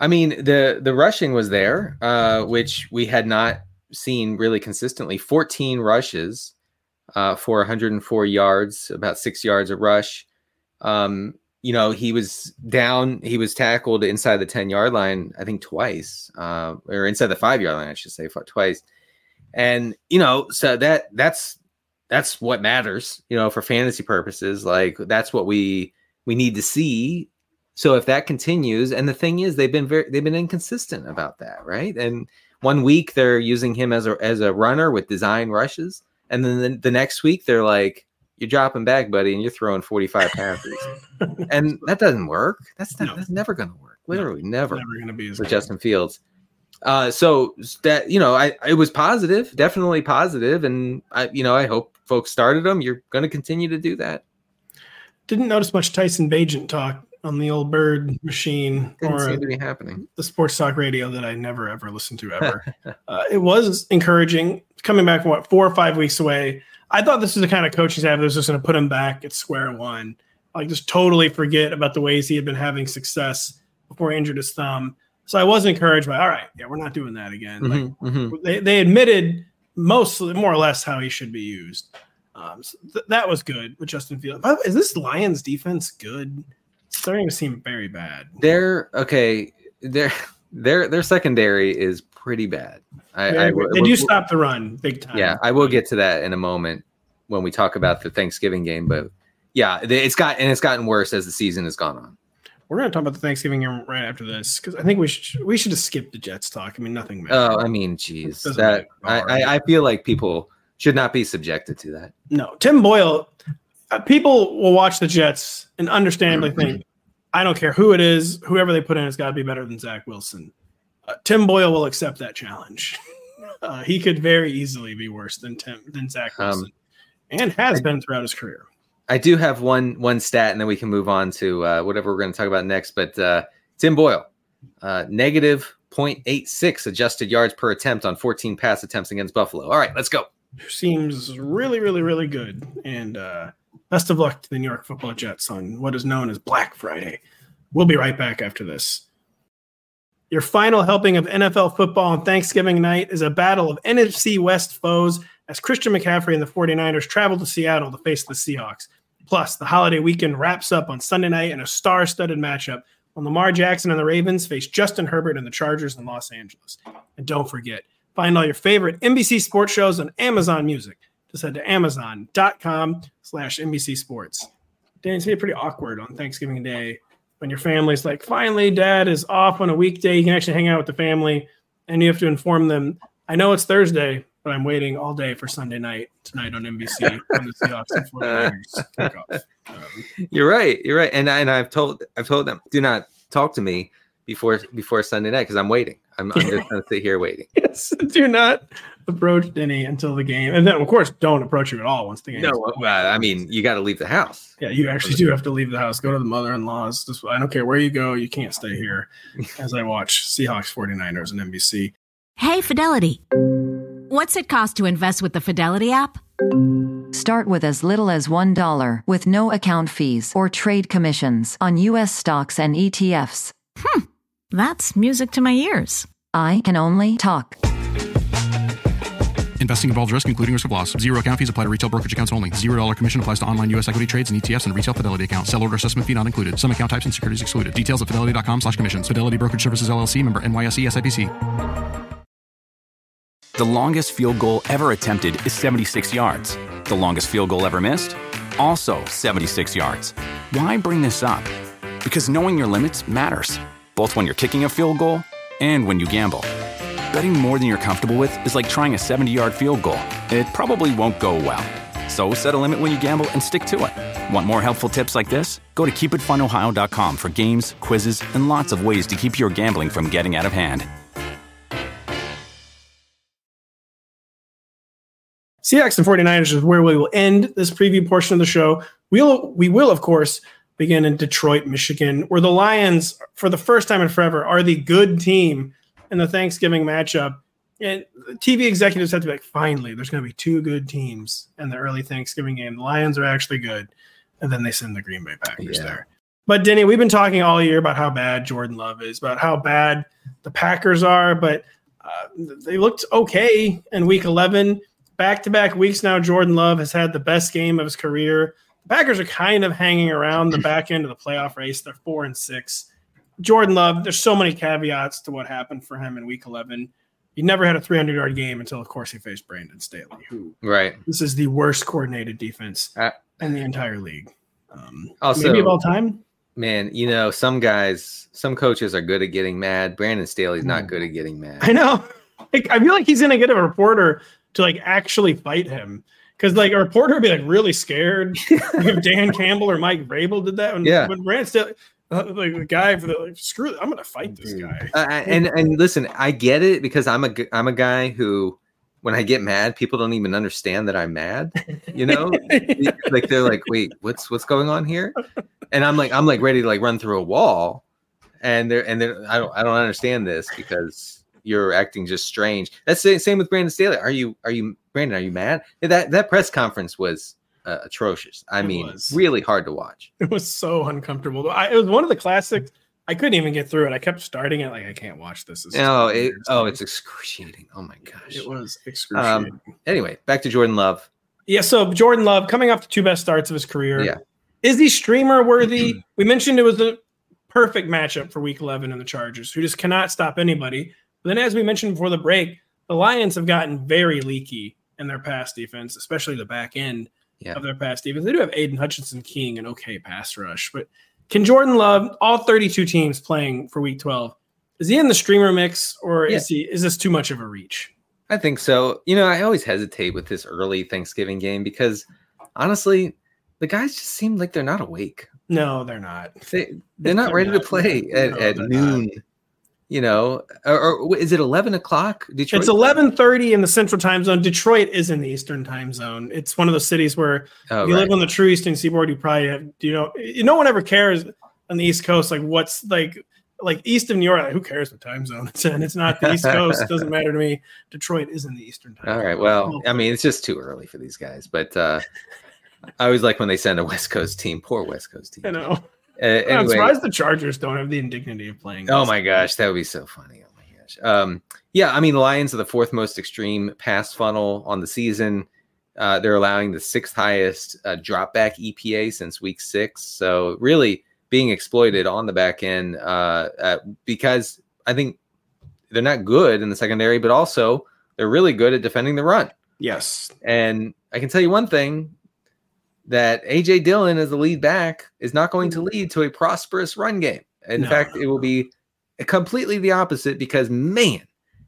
I mean, the the rushing was there, uh, which we had not seen really consistently. fourteen rushes uh, for one hundred four yards, about six yards a rush. Um, you know, he was down. He was tackled inside the ten-yard line, I think, twice, uh, or inside the five-yard line, I should say, twice. And, you know, so that that's that's what matters, you know, for fantasy purposes. Like, that's what we we need to see. So if that continues, and the thing is, they've been very, they've been inconsistent about that, right? And one week they're using him as a as a runner with design rushes, and then the, the next week they're like, "You're dropping back, buddy, and you're throwing forty-five passes," and that doesn't work. That's not, no. that's never going to work. Literally, no, never. Never going to be as for good. Justin Fields. Uh, so that you know, I it was positive, definitely positive, and I you know I hope folks started them. You're going to continue to do that. Didn't notice much Tyson Bagent talk on the old bird machine Didn't or seem to be happening. The sports talk radio that I never, ever listened to ever. uh, it was encouraging coming back, what, four or five weeks away. I thought this was the kind of coaching staff that was just going to put him back at square one. Like just totally forget about the ways he had been having success before he injured his thumb. So I was encouraged by, all right, yeah, we're not doing that again. Mm-hmm, like, mm-hmm. They, they admitted mostly more or less how he should be used. Um, so th- that was good with Justin Fields. By the way, is this Lions defense good? Starting to seem very bad. They're okay. Their their their secondary is pretty bad. I, I, I they do stop the run big time. Yeah, I will get to that in a moment when we talk about the Thanksgiving game. But yeah, it's got and it's gotten worse as the season has gone on. We're gonna talk about the Thanksgiving game right after this because I think we should we should just skip the Jets talk. I mean, nothing matters. Oh, I mean, geez, that I, I I feel like people should not be subjected to that. No, Tim Boyle. Uh, people will watch the Jets and understandably think, I don't care who it is, whoever they put in has got to be better than Zach Wilson. Uh, Tim Boyle will accept that challenge. Uh, he could very easily be worse than Tim than Zach Wilson, um, and has I, been throughout his career. I do have one one stat, and then we can move on to uh, whatever we're going to talk about next. But uh, Tim Boyle, uh, negative point eight six adjusted yards per attempt on fourteen pass attempts against Buffalo. All right, let's go. Seems really, really, really good, and uh, best of luck to the New York Football Jets on what is known as Black Friday. We'll be right back after this. Your final helping of N F L football on Thanksgiving night is a battle of N F C West foes as Christian McCaffrey and the 49ers travel to Seattle to face the Seahawks. Plus, the holiday weekend wraps up on Sunday night in a star-studded matchup when Lamar Jackson and the Ravens face Justin Herbert and the Chargers in Los Angeles. And don't forget, find all your favorite N B C sports shows on Amazon Music. Just head to amazon.com slash NBC Sports. Danny, it's going to be pretty awkward on Thanksgiving Day when your family's like, finally, Dad is off on a weekday. You can actually hang out with the family, and you have to inform them, I know it's Thursday, but I'm waiting all day for Sunday night tonight on N B C. On the Seahawks and 49ers kickoff. Um, you're right. You're right. And, I, and I've told I've told them, do not talk to me before before Sunday night because I'm waiting. I'm, I'm just going to sit here waiting. Yes, do not approach Denny until the game. And then, of course, don't approach you at all once the game. No, is well, I mean, you got to leave the house. Yeah, you actually do have to leave the house. Go to the mother-in-law's. Just, I don't care where you go. You can't stay here as I watch Seahawks, 49ers, and N B C. Hey, Fidelity. What's it cost to invest with the Fidelity app? Start with as little as one dollar with no account fees or trade commissions on U S stocks and E T Fs. Hmm. That's music to my ears. I can only talk. Investing involves risk, including risk of loss. Zero account fees apply to retail brokerage accounts only. Zero dollar commission applies to online U S equity trades and E T Fs and retail Fidelity account. Sell order assessment fee not included. Some account types and securities excluded. Details at fidelity.com slash commissions. Fidelity Brokerage Services, L L C, member N Y S E, S I P C. The longest field goal ever attempted is seventy-six yards. The longest field goal ever missed? Also seventy-six yards. Why bring this up? Because knowing your limits matters, both when you're kicking a field goal and when you gamble. Betting more than you're comfortable with is like trying a seventy-yard field goal. It probably won't go well. So set a limit when you gamble and stick to it. Want more helpful tips like this? Go to keep it fun ohio dot com for games, quizzes, and lots of ways to keep your gambling from getting out of hand. Seahawks and 49ers is where we will end this preview portion of the show. We'll, we will, of course, begin in Detroit, Michigan, where the Lions, for the first time in forever, are the good team in the Thanksgiving matchup. And T V executives have to be like, finally, there's going to be two good teams in the early Thanksgiving game. The Lions are actually good. And then they send the Green Bay Packers yeah. there. But, Denny, we've been talking all year about how bad Jordan Love is, about how bad the Packers are. But uh, they looked okay in Week eleven. back-to-back weeks now, Jordan Love has had the best game of his career. The Packers are kind of hanging around the back end of the playoff race. They're four and six. Jordan Love, there's so many caveats to what happened for him in week eleven. He never had a three hundred yard game until, of course, he faced Brandon Staley, who right. This is the worst coordinated defense uh, in the entire league. Um, also, maybe of all time. Man, you know, some guys, some coaches are good at getting mad. Brandon Staley's mm. not good at getting mad. I know. Like, I feel like he's going to get a reporter to, like, actually fight him. Because, like, a reporter would be, like, really scared if Dan Campbell or Mike Vrabel did that. When, yeah. when Brandon Staley – Uh, like the guy for the like, screw it, I'm gonna fight this guy. Uh, and and listen, I get it because I'm a I'm a guy who, when I get mad, people don't even understand that I'm mad. You know, like they're like, wait, what's what's going on here? And I'm like, I'm like ready to like run through a wall, and they're and they're I don't I don't understand this because you're acting just strange. That's the same with Brandon Staley. Are you are you Brandon? Are you mad? That that press conference was. Uh, atrocious. I it mean, was. really hard to watch. It was so uncomfortable. I, it was one of the classics. I couldn't even get through it. I kept starting it like I can't watch this. this no, it, oh, it's excruciating. Oh my gosh, it was excruciating. Um, anyway, back to Jordan Love. Yeah, so Jordan Love coming off the two best starts of his career. Yeah, is he streamer worthy? Mm-hmm. We mentioned it was the perfect matchup for Week eleven in the Chargers, who just cannot stop anybody. But then, as we mentioned before the break, the Lions have gotten very leaky in their pass defense, especially the back end. Yeah. Of their pass defense. They do have Aiden Hutchinson-King, an okay pass rush. But can Jordan Love, all thirty-two teams playing for Week twelve, is he in the streamer mix or yeah. is he is this too much of a reach? I think so. You know, I always hesitate with this early Thanksgiving game because, honestly, the guys just seem like they're not awake. No, they're not. They, they're not they're ready not, to play at, no, at noon. Not. You know, or, or is it eleven o'clock? Detroit? It's eleven thirty in the Central Time Zone. Detroit is in the Eastern Time Zone. It's one of those cities where oh, if you right. live on the true Eastern Seaboard. You probably have, you know, no one ever cares on the East Coast. Like what's like, like east of New York. Like, who cares what time zone it's in? It's not the East Coast. It doesn't matter to me. Detroit is in the Eastern Time All Zone. All right. Well, I mean, it's just too early for these guys. But uh, I always like when they send a West Coast team. Poor West Coast team. I know. Uh, anyway. I'm surprised the Chargers don't have the indignity of playing. Oh my gosh, that would be so funny. Oh my gosh. Um, yeah, I mean, the Lions are the fourth most extreme pass funnel on the season. Uh, they're allowing the sixth highest uh, drop back E P A since week six. So really being exploited on the back end uh, uh, because I think they're not good in the secondary, but also they're really good at defending the run. Yes. And I can tell you one thing. That A J. Dillon as the lead back is not going to lead to a prosperous run game. In no. fact, it will be completely the opposite because, man,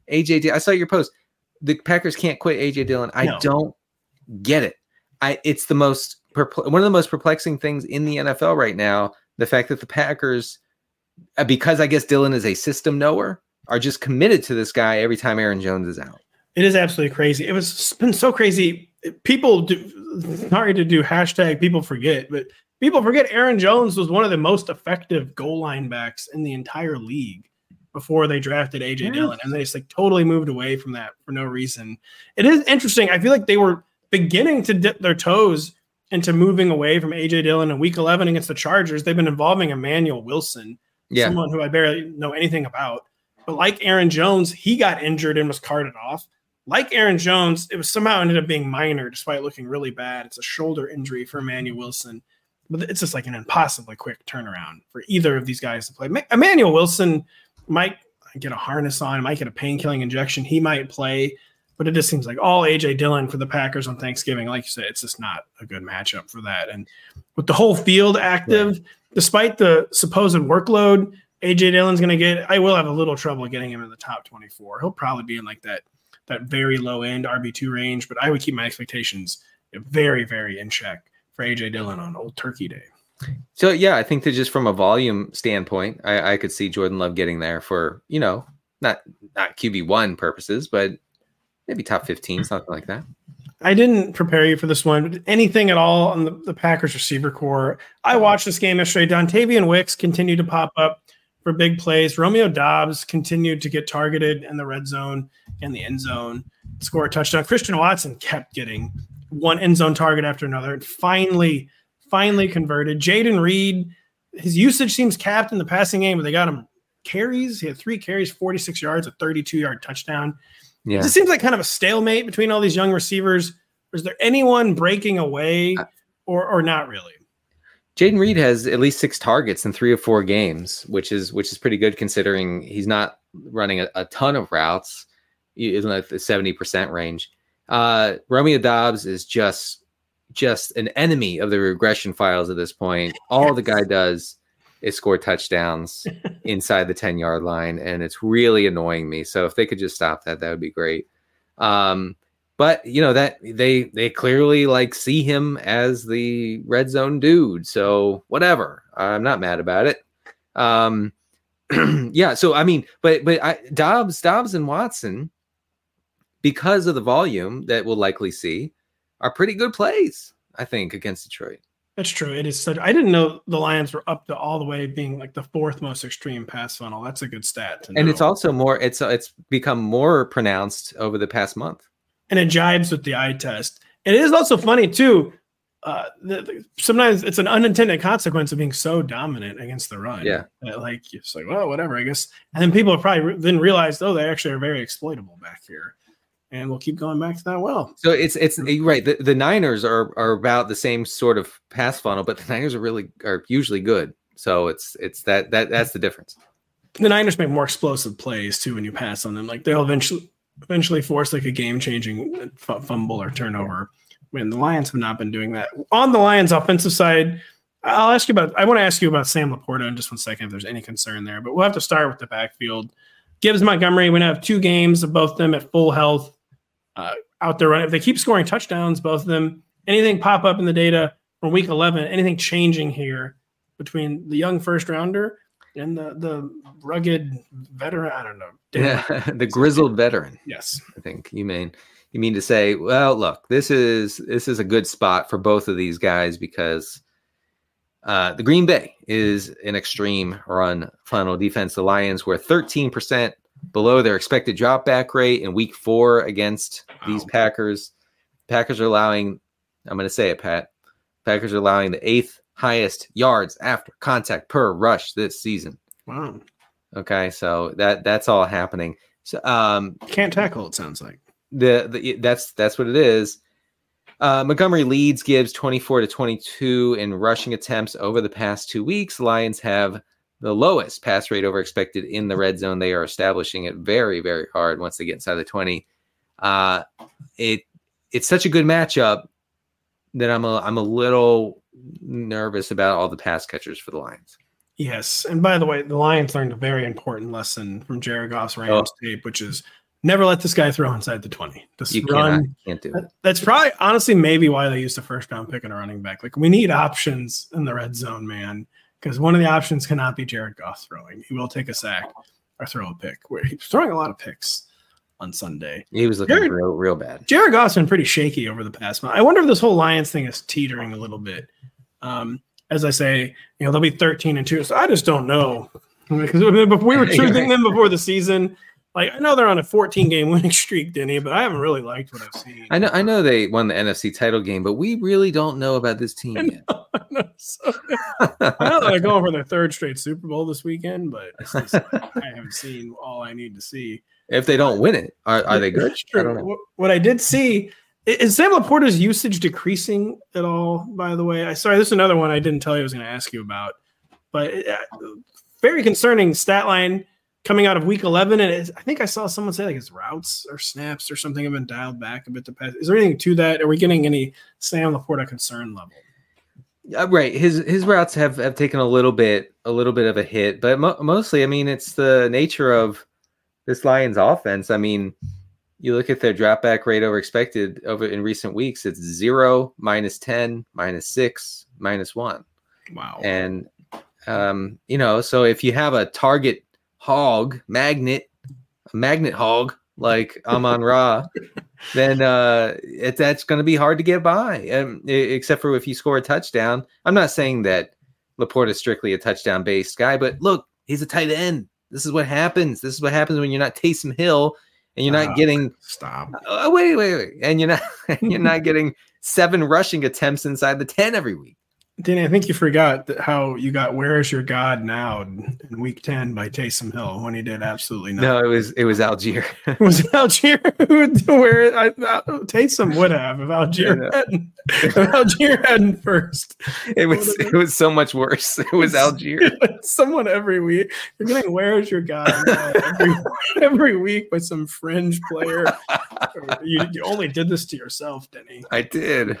A J. D- I saw your post. The Packers can't quit A J. Dillon. I no. don't get it. I It's the most perpl- one of the most perplexing things in the N F L right now, the fact that the Packers, because I guess Dillon is a system knower, are just committed to this guy every time Aaron Jones is out. It is absolutely crazy. It was it's been so crazy. People do sorry to do hashtag people forget, but people forget Aaron Jones was one of the most effective goal line backs in the entire league before they drafted A J yeah. Dillon. And they just like totally moved away from that for no reason. It is interesting. I feel like they were beginning to dip their toes into moving away from A J Dillon in week eleven against the Chargers. They've been involving Emmanuel Wilson, yeah. someone who I barely know anything about, but like Aaron Jones, he got injured and was carted off. Like Aaron Jones, it was somehow ended up being minor despite looking really bad. It's a shoulder injury for Emmanuel Wilson. But it's just like an impossibly quick turnaround for either of these guys to play. Emmanuel Wilson might get a harness on, might get a pain-killing injection. He might play. But it just seems like all A J. Dillon for the Packers on Thanksgiving. Like you said, it's just not a good matchup for that. And with the whole field active, yeah. despite the supposed workload, A J. Dillon's going to get – I will have a little trouble getting him in the top twenty-four. He'll probably be in like that – that very low-end R B two range, but I would keep my expectations very, very in check for A J. Dillon on Old Turkey Day. So, yeah, I think that just from a volume standpoint, I, I could see Jordan Love getting there for, you know, not not Q B one purposes, but maybe top fifteen, something like that. I didn't prepare you for this one, but anything at all on the, the Packers receiver core. I watched this game yesterday. Dontavian Wicks continued to pop up for big plays. Romeo Dobbs continued to get targeted in the red zone and the end zone, score a touchdown. Christian Watson kept getting one end zone target after another and finally, finally converted. Jaden Reed, his usage seems capped in the passing game, but they got him carries. He had three carries, forty-six yards, a thirty-two yard touchdown. Yeah. It just seems like kind of a stalemate between all these young receivers. Is there anyone breaking away or or not really? Jaden Reed has at least six targets in three or four games, which is which is pretty good considering he's not running a, a ton of routes in the seventy percent range. Uh, Romeo Dobbs is just just an enemy of the regression files at this point. All the guy does is score touchdowns inside the ten-yard line, and it's really annoying me. So if they could just stop that, that would be great. Um, but, you know, that they they clearly, like, see him as the red zone dude. So whatever. I'm not mad about it. Um, yeah, so, I mean, but but I, Dobbs, Dobbs and Watson, because of the volume that we'll likely see, are pretty good plays, I think, against Detroit. That's true. It is such. I didn't know the Lions were up to all the way being like the fourth most extreme pass funnel. That's a good stat to know. And it's also more. It's it's become more pronounced over the past month. And it jibes with the eye test. And it is also funny too. Uh, the, the, sometimes it's an unintended consequence of being so dominant against the run. Yeah. That like it's like well, whatever, I guess. And then people probably re- then realize oh, they actually are very exploitable back here. And we'll keep going back to that well. So it's it's right. The, the Niners are are about the same sort of pass funnel, but the Niners are really are usually good. So it's it's that that that's the difference. The Niners make more explosive plays too when you pass on them. Like they'll eventually eventually force like a game changing f- fumble or turnover. When the Lions have not been doing that. On the Lions offensive side, I'll ask you about. I want to ask you about Sam Laporta in just one second if there's any concern there. But we'll have to start with the backfield. Gibbs Montgomery. We're gonna have two games of both them at full health. Uh, out there running. If they keep scoring touchdowns, both of them, anything pop up in the data from week eleven, anything changing here between the young first rounder and the, the rugged veteran? I don't know. Yeah, the grizzled veteran. Yes. I think you mean, you mean to say, well, look, this is, this is a good spot for both of these guys because uh, the Green Bay is an extreme run funnel defense. The Lions were thirteen percent below their expected drop back rate in week four against these wow. Packers. Packers are allowing, I'm going to say it, Pat. Packers are allowing the eighth highest yards after contact per rush this season. Wow. Okay. So that, that's all happening. So, um, can't tackle. It sounds like the, the that's, that's what it is. Uh, Montgomery leads Gibbs twenty-four to twenty-two in rushing attempts over the past two weeks. The Lions have the lowest pass rate over expected in the red zone. They are establishing it very, very hard once they get inside the twenty. Uh, it it's such a good matchup that I'm a I'm a little nervous about all the pass catchers for the Lions. Yes, and by the way, the Lions learned a very important lesson from Jared Goff's Rams oh. tape, which is never let this guy throw inside the twenty. This you run cannot, can't do that, that's probably honestly maybe why they used a first round pick and a running back. Like we need options in the red zone, man. Because one of the options cannot be Jared Goff throwing. He will take a sack or throw a pick. He's throwing a lot of picks on Sunday. He was looking Jared, real, real bad. Jared Goff's been pretty shaky over the past month. I wonder if this whole Lions thing is teetering a little bit. Um, as I say, you know, they'll be thirteen and two. So I just don't know. Because we were choosing them before the season. Like I know they're on a fourteen-game winning streak, Denny, but I haven't really liked what I've seen. I know, I know they won the N F C title game, but we really don't know about this team I know, yet. I know, so, I know they're going for their third straight Super Bowl this weekend, but it's just, I haven't seen all I need to see. If they don't win it, are, are they good? Sure. I don't know. What I did see is Sam Laporta's usage decreasing at all. By the way, I sorry, this is another one I didn't tell you I was going to ask you about, but it, very concerning stat line. Coming out of week eleven, and it's, I think I saw someone say like his routes or snaps or something have been dialed back a bit to pass. Is there anything to that? Are we getting any Sam Laporta concern level? Uh, right, his his routes have, have taken a little bit a little bit of a hit, but mo- mostly, I mean, it's the nature of this Lions offense. I mean, you look at their drop back rate over expected over in recent weeks; it's zero, minus ten, minus six, minus one. Wow, and um, you know, so if you have a target. Hog magnet, a magnet hog like Amon-Ra, then uh, it, that's going to be hard to get by. And except for if you score a touchdown, I'm not saying that Laporta is strictly a touchdown-based guy, but look, he's a tight end. This is what happens. This is what happens when you're not Taysom Hill and you're not uh, getting stop. Uh, wait, wait, wait, and you're not you're not getting seven rushing attempts inside the ten every week. Danny, I think you forgot that how you got "Where Is Your God Now" in Week ten by Taysom Hill when he did absolutely nothing. No, it was it was Algier. It was Algier where I, I, Taysom would have if Algier yeah. hadn't. If Algier hadn't first. It was it was so much worse. It was Algier. Someone every week you're getting "Where Is Your God Now" every, every week by some fringe player. you, you only did this to yourself, Denny. I did.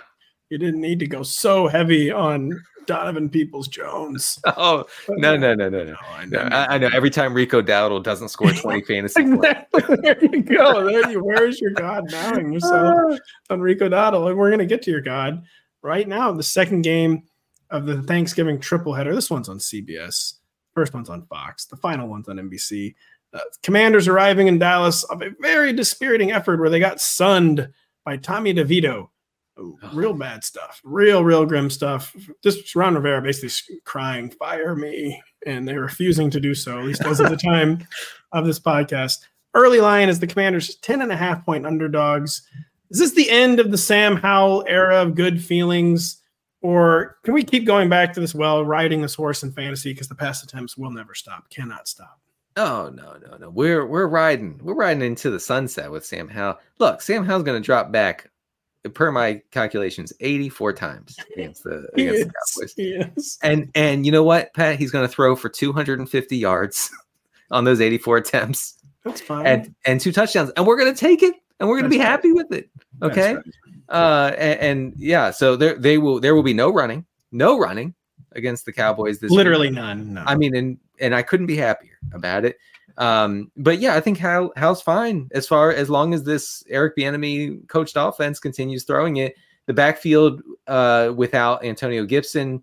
You didn't need to go so heavy on Donovan Peoples-Jones. Oh, no, no, no, no, no. no I, know. No, I, I know. Every time Rico Dowdle doesn't score twenty fantasy exactly. points. There you go. There you, where is your God now? And yourself on Rico Dowdle. And we're going to get to your God right now. The second game of the Thanksgiving triple header. This one's on C B S. First one's on Fox. The final one's on N B C. Uh, Commanders arriving in Dallas of a very dispiriting effort where they got sunned by Tommy DeVito. Ooh, real bad stuff. Real, real grim stuff. Just Ron Rivera basically crying, "Fire me," and they're refusing to do so, at least as of the time of this podcast. Early line is the Commanders ten and a half point underdogs. Is this the end of the Sam Howell era of good feelings, or can we keep going back to this well, riding this horse in fantasy because the past attempts will never stop, cannot stop? No, no, no, no. We're we're riding. We're riding into the sunset with Sam Howell. Look, Sam Howell's going to drop back, per my calculations, eighty-four times against the, against the Cowboys. Yes. And and you know what, Pat? He's going to throw for two hundred fifty yards on those eighty-four attempts. That's fine. And and two touchdowns. And we're going to take it. And we're going to be right. happy with it. Okay. Right. Uh, and, and yeah, so there they will there will be no running, no running against the Cowboys this Literally week. none. No. I mean, and and I couldn't be happier about it. Um, but yeah, I think Howell, Howell's fine as far as long as this Eric Bieniemy coached offense continues throwing it. The backfield uh, without Antonio Gibson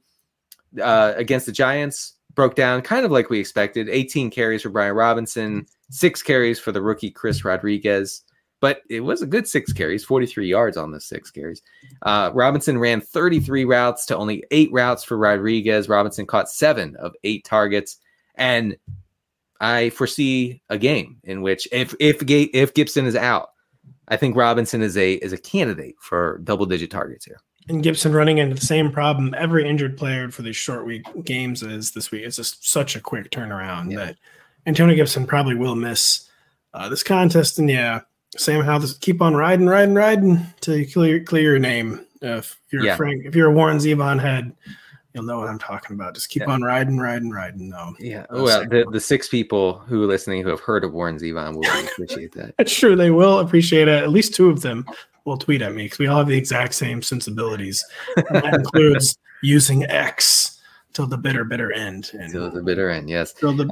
uh, against the Giants broke down kind of like we expected. eighteen carries for Brian Robinson, six carries for the rookie Chris Rodriguez, but it was a good six carries, forty-three yards on those six carries. Uh, Robinson ran thirty-three routes to only eight routes for Rodriguez. Robinson caught seven of eight targets, and I foresee a game in which if if if Gibson is out, I think Robinson is a is a candidate for double digit targets here. And Gibson running into the same problem every injured player for these short week games is this week. It's just such a quick turnaround yeah. that Antonio Gibson probably will miss uh, this contest. And yeah, Sam Howell, just keep on riding, riding, riding to clear clear your name. Uh, if you're yeah. Frank, if you're a Warren Zevon head, you'll know what I'm talking about. Just keep yeah. on riding, riding, riding. No. Yeah. Oh, well, the, the six people who are listening who have heard of Warren Zevon will really appreciate that. That's true. They will appreciate it. At least two of them will tweet at me because we all have the exact same sensibilities. And that includes using X till the bitter, bitter end. Till the bitter end, yes. The,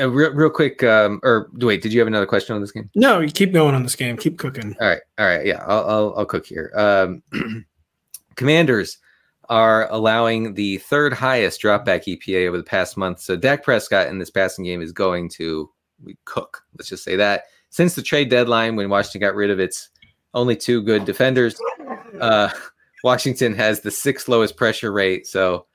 uh, real, real quick, um, or wait, did you have another question on this game? No, you keep going on this game. Keep cooking. All right. All right. Yeah, I'll, I'll, I'll cook here. Um, Commanders are allowing the third highest dropback E P A over the past month. So Dak Prescott in this passing game is going to cook. Let's just say that. Since the trade deadline, when Washington got rid of its only two good defenders, uh, Washington has the sixth lowest pressure rate. So,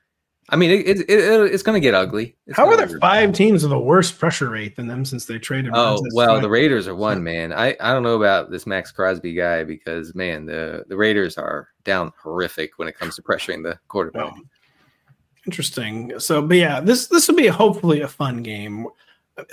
I mean, it, it, it, it's going to get ugly. It's How are there five bad. teams with a worse pressure rate than them since they traded? Oh, well, the Raiders are one, man. I, I don't know about this Max Crosby guy because, man, the, the Raiders are down horrific when it comes to pressuring the quarterback. Oh, interesting. So, but yeah, this this will be hopefully a fun game.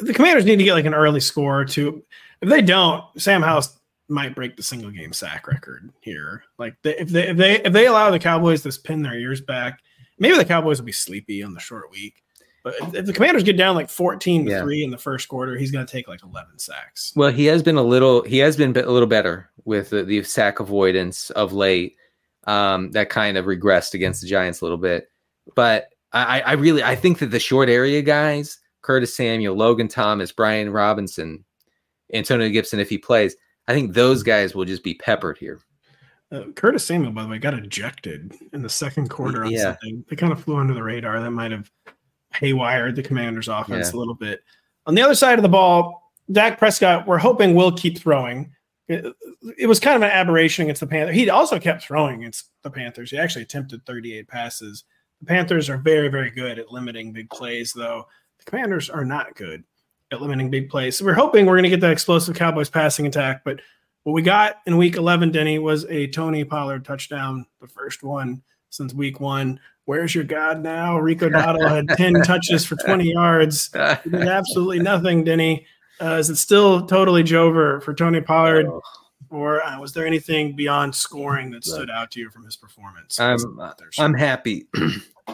The Commanders need to get like an early score or two. If they don't, Sam Howell might break the single game sack record here. Like they, if they if they if they allow the Cowboys to pin their ears back, maybe the Cowboys will be sleepy on the short week. But if the Commanders get down like fourteen to three yeah. in the first quarter, he's going to take like eleven sacks. Well, he has been a little he has been a little better with the, the sack avoidance of late. Um, that kind of regressed against the Giants a little bit. But I, I really I think that the short area guys, Curtis Samuel, Logan Thomas, Brian Robinson, Antonio Gibson, if he plays, I think those guys will just be peppered here. Uh, Curtis Samuel, by the way, got ejected in the second quarter on yeah. something. They kind of flew under the radar. That might have haywired the Commanders' offense yeah. a little bit. On the other side of the ball, Dak Prescott, we're hoping will keep throwing. It, it was kind of an aberration against the Panthers. He also kept throwing against the Panthers. He actually attempted thirty-eight passes. The Panthers are very, very good at limiting big plays, though. The Commanders are not good at limiting big plays. So we're hoping we're going to get that explosive Cowboys passing attack, but what we got in week eleven, Denny, was a Tony Pollard touchdown, the first one since week one. where's your God now? Rico Dowdle had ten touches for twenty yards. He did absolutely nothing, Denny. Uh, is it still totally Jover for Tony Pollard? Oh. Or uh, was there anything beyond scoring that stood out to you from his performance? I'm, I'm happy.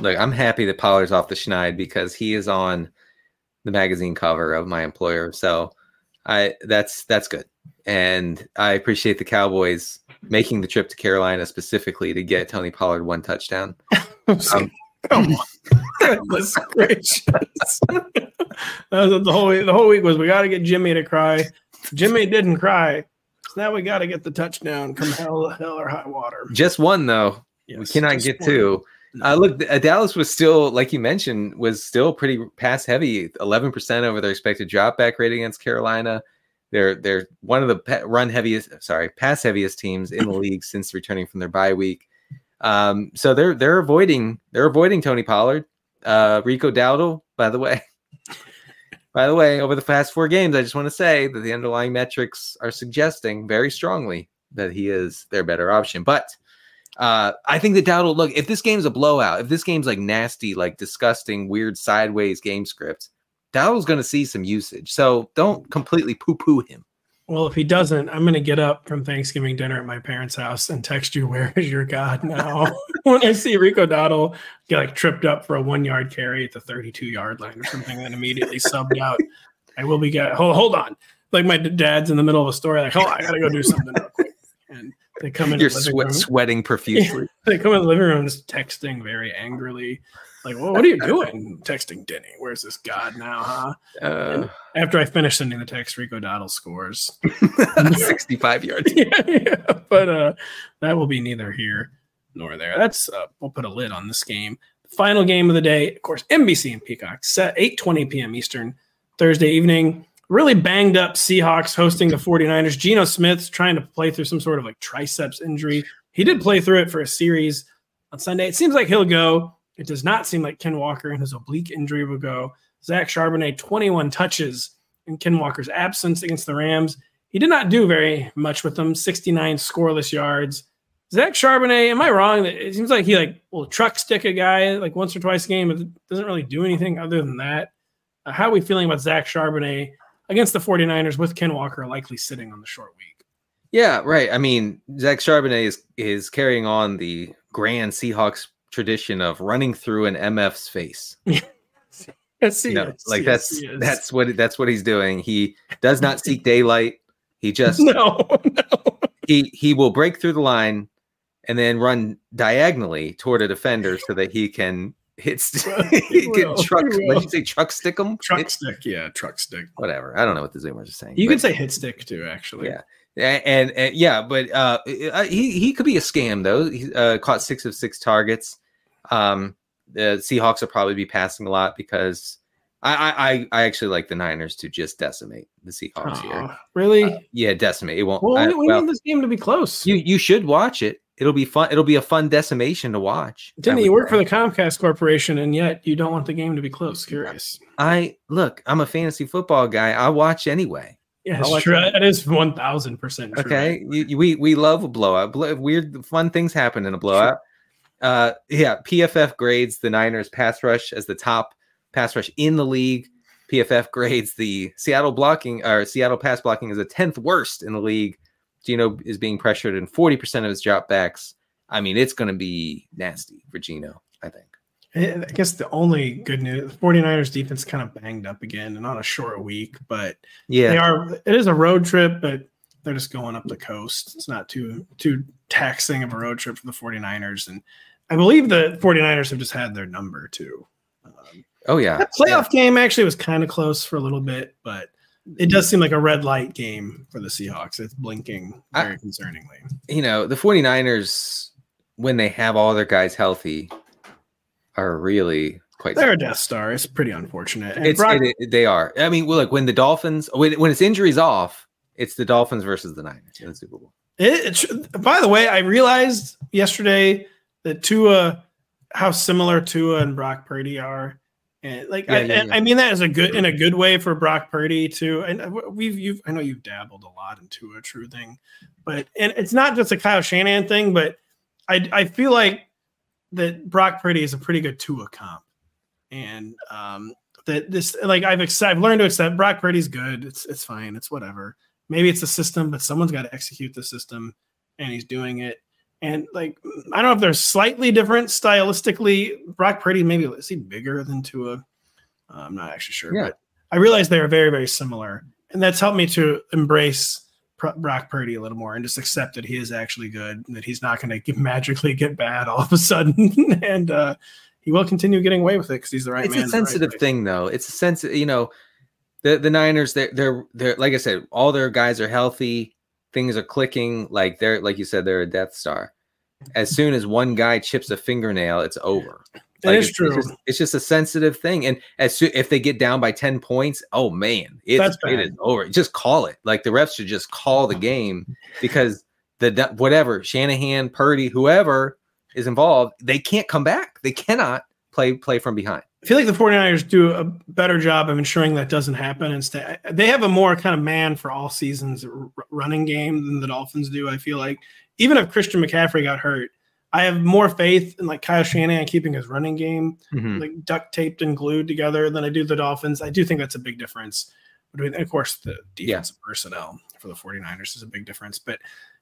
Look, I'm happy that Pollard's off the schneid because he is on the magazine cover of my employer. So I that's that's good. And I appreciate the Cowboys making the trip to Carolina specifically to get Tony Pollard one touchdown. um, Come on. Goodness gracious. That was the whole week, the whole week was we got to get Jimmy to cry. Jimmy didn't cry. Now we got to get the touchdown from hell, hell or high water. Just one, though. Yes, we cannot get one. two. No. Uh, look, Dallas was still, like you mentioned, was still pretty pass heavy. eleven percent over their expected drop back rate against Carolina. They're they're one of the run heaviest, sorry, pass heaviest teams in the league since returning from their bye week. Um, so they're they're avoiding they're avoiding Tony Pollard, uh, Rico Dowdle. By the way. By the way, over the past four games, I just want to say that the underlying metrics are suggesting very strongly that he is their better option. But uh, I think that Dowdle, look, if this game's a blowout, if this game's like nasty, like disgusting, weird sideways game script, Dowdle's going to see some usage. So don't completely poo-poo him. Well, if he doesn't, I'm going to get up from Thanksgiving dinner at my parents' house and text you, where is your God now? When I see Rico Dowdle get like tripped up for a one-yard carry at the thirty-two-yard line or something and immediately subbed out, I will be get, hold, hold on. Like my dad's in the middle of a story, like, hold on, I got to go do something real quick. And they come in You're the sweat, sweating profusely. They come in the living room just texting very angrily. Like, well, what are you doing? Texting Denny. Where's this God now, huh? Uh, after I finish sending the text, Rico Dowdle scores. sixty-five yards. Yeah, yeah. But uh, that will be neither here nor there. That's uh, we'll put a lid on this game. Final game of the day, of course, N B C and Peacock, set eight twenty p.m. Eastern Thursday evening. Really banged up Seahawks hosting the forty-niners. Geno Smith's trying to play through some sort of like triceps injury. He did play through it for a series on Sunday. It seems like he'll go. It does not seem like Ken Walker and his oblique injury will go. Zach Charbonnet, twenty-one touches in Ken Walker's absence against the Rams. He did not do very much with them, sixty-nine scoreless yards. Zach Charbonnet, am I wrong? That it seems like he like will truck stick a guy like once or twice a game, but doesn't really do anything other than that. Uh, how are we feeling about Zach Charbonnet against the forty-niners with Ken Walker likely sitting on the short week? Yeah, right. I mean, Zach Charbonnet is, is carrying on the grand Seahawks tradition of running through an M F's face. Yes, he no, is. Like yes, that's he that's what that's what he's doing. He does not seek daylight. He just no, no. He he will break through the line and then run diagonally toward a defender so that he can hit. St- he can truck. What did you say? Truck stick him. Truck hit stick. Yeah, truck stick. Whatever. I don't know what the Zoomers are saying. You but, can say hit stick too, actually. Yeah. And, and yeah, but uh, he he could be a scam though. He uh, caught six of six targets. Um, the Seahawks will probably be passing a lot because I, I, I actually like the Niners to just decimate the Seahawks oh, here. Really? Uh, yeah, decimate. It won't. Well, I, we well, need this game to be close. You you should watch it. It'll be fun. It'll be a fun decimation to watch. Didn't you work for the Comcast Corporation and yet you don't want the game to be close? Curious. I look. I'm a fantasy football guy. I watch anyway. Yeah, it's true. That is one thousand percent true. Okay, you, you, we we love a blowout. Blow, weird, fun things happen in a blowout. Uh, yeah, P F F grades the Niners pass rush as the top pass rush in the league. P F F grades the Seattle blocking or Seattle pass blocking as the tenth worst in the league. Geno is being pressured in forty percent of his dropbacks. I mean, it's going to be nasty for Geno, I think. I guess the only good news, the forty-niners defense kind of banged up again and on a short week, but yeah, they are. It is a road trip, but they're just going up the coast. It's not too too taxing of a road trip for the forty-niners. And I believe the forty-niners have just had their number too. Um, oh, yeah. That playoff yeah. game actually was kind of close for a little bit, but it does seem like a red light game for the Seahawks. It's blinking very I, concerningly. You know, the forty-niners, when they have all their guys healthy, are really quite. They're a Death Star. It's pretty unfortunate. And it's, Brock, it, it, they are. I mean, well, look, when the Dolphins, when, when it's injuries off, it's the Dolphins versus the Niners in the Super Bowl. It, it, by the way, I realized yesterday that Tua, how similar Tua and Brock Purdy are. And like, yeah, I, yeah, yeah. I mean, that is a good in a good way for Brock Purdy too. And we've, you've, I know you've dabbled a lot into a true thing, but and it's not just a Kyle Shanahan thing, but I, I feel like that Brock Purdy is a pretty good Tua comp. And um, that this, like I've ex- I've learned to accept Brock Purdy's good. It's it's fine. It's whatever. Maybe it's a system, but someone's got to execute the system, and he's doing it. And like, I don't know if they're slightly different stylistically. Brock Purdy, maybe is he bigger than Tua? Uh, I'm not actually sure, yeah. But I realized they are very, very similar, and that's helped me to embrace Brock Purdy a little more and just accept that he is actually good, and that he's not going to magically get bad all of a sudden. and uh, he will continue getting away with it because he's the right it's man. It's a sensitive right thing, though. It's a sense, you know, the, the Niners, they're, they're, they're, like I said, all their guys are healthy. Things are clicking. Like they're, like you said, they're a Death Star. As soon as one guy chips a fingernail, it's over. That like, is it's, true. It's just, it's just a sensitive thing. And as soon, if they get down by ten points, oh man, it's it is over. Just call it. Like the refs should just call the game because the whatever Shanahan, Purdy, whoever is involved, they can't come back. They cannot play play from behind. I feel like the 49ers do a better job of ensuring that doesn't happen. And stay, they have a more kind of man for all seasons running game than the Dolphins do. I feel like even if Christian McCaffrey got hurt, I have more faith in like Kyle Shanahan keeping his running game mm-hmm. like duct taped and glued together than I do the Dolphins. I do think that's a big difference between, and of course, the defensive yeah. personnel for the 49ers is a big difference. But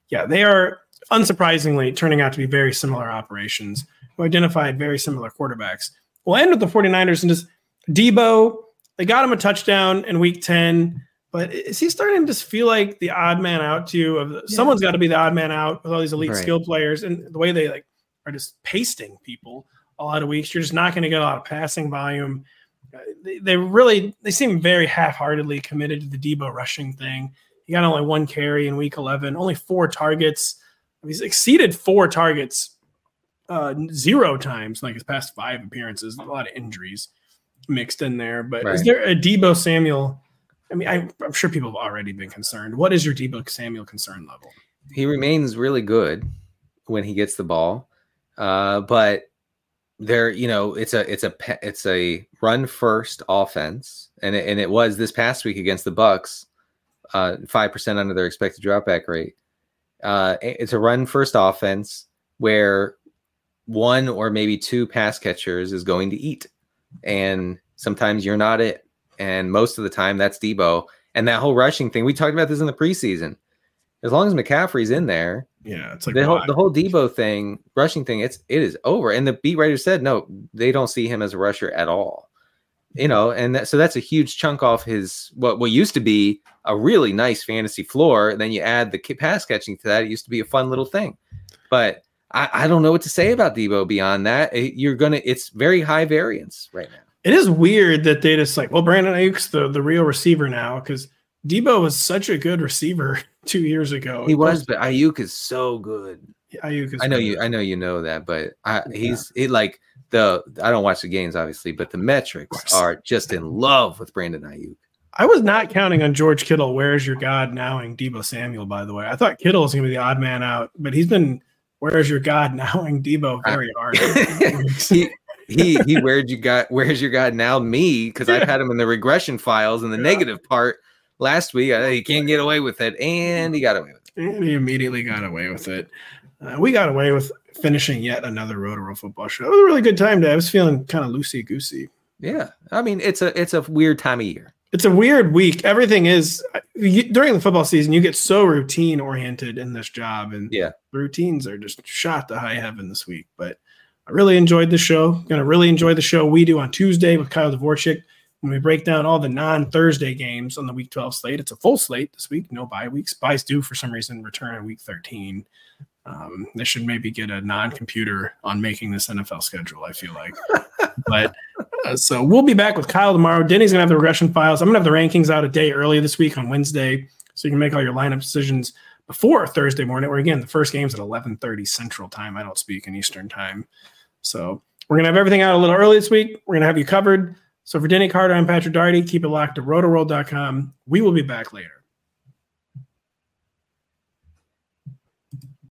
yeah, they are unsurprisingly turning out to be very similar operations who identified very similar quarterbacks. We'll end with the 49ers and just Debo. They got him a touchdown in week ten. But is he starting to just feel like the odd man out to you? Of the, yeah. Someone's got to be the odd man out with all these elite right. skill players, and the way they like are just pasting people a lot of weeks. You're just not going to get a lot of passing volume. Uh, they, they really they seem very half-heartedly committed to the Debo rushing thing. He got only one carry in week eleven, only four targets. He's exceeded four targets uh, zero times, like his past five appearances. A lot of injuries mixed in there. But right. is there a Debo Samuel? I mean, I, I'm sure people have already been concerned. What is your Debo Samuel concern level? He remains really good when he gets the ball, uh, but there, you know, it's a it's a it's a run first offense, and it, and it was this past week against the Bucks, five percent under their expected dropback rate. Uh, it's a run first offense where one or maybe two pass catchers is going to eat, and sometimes you're not it. And most of the time, that's Debo. And that whole rushing thing, we talked about this in the preseason. As long as McCaffrey's in there, yeah, it's like the whole, the whole Debo thing, rushing thing, it's it is over. And the beat writer said, no, they don't see him as a rusher at all. You know, and that, so that's a huge chunk off his what what used to be a really nice fantasy floor. And then you add the pass catching to that; it used to be a fun little thing. But I, I don't know what to say about Debo beyond that. You're gonna, it's very high variance right now. It is weird that they just like, well, Brandon Ayuk's the, the real receiver now because Debo was such a good receiver two years ago. He was, but Ayuk is so good. Ayuk is I know good. you I know you know that, but I, yeah. he's it like the I don't watch the games obviously, but the metrics are just in love with Brandon Ayuk. I was not counting on George Kittle. Where's your God nowing Debo Samuel, by the way? I thought Kittle was gonna be the odd man out, but he's been where's your God nowing Debo very hard. he, he he where'd you got where's your God now me because yeah. I've had him in the regression files in the yeah. negative part last week. I, he can't get away with it, and he got away with it, and he immediately got away with it. Uh, we got away with finishing yet another Rotoworld football show. It was a really good time today. I was feeling kind of loosey goosey. Yeah, I mean it's a it's a weird time of year. It's a weird week. Everything is you, during the football season. You get so routine oriented in this job, and yeah, routines are just shot to high heaven this week, but. I really enjoyed the show. Going to really enjoy the show we do on Tuesday with Kyle Dvorak when we break down all the non-Thursday games on the Week twelve slate. It's a full slate this week. No bye weeks. Byes do, for some reason, return in Week thirteen. Um, they should maybe get a non-computer on making this N F L schedule, I feel like. but uh, so we'll be back with Kyle tomorrow. Denny's going to have the regression files. I'm going to have the rankings out a day early this week on Wednesday so you can make all your lineup decisions before Thursday morning, where, again, the first game's at eleven thirty Central Time. I don't speak in Eastern Time. So we're going to have everything out a little early this week. We're going to have you covered. So for Denny Carter, I'm Patrick Daugherty. Keep it locked to rotoworld dot com. We will be back later.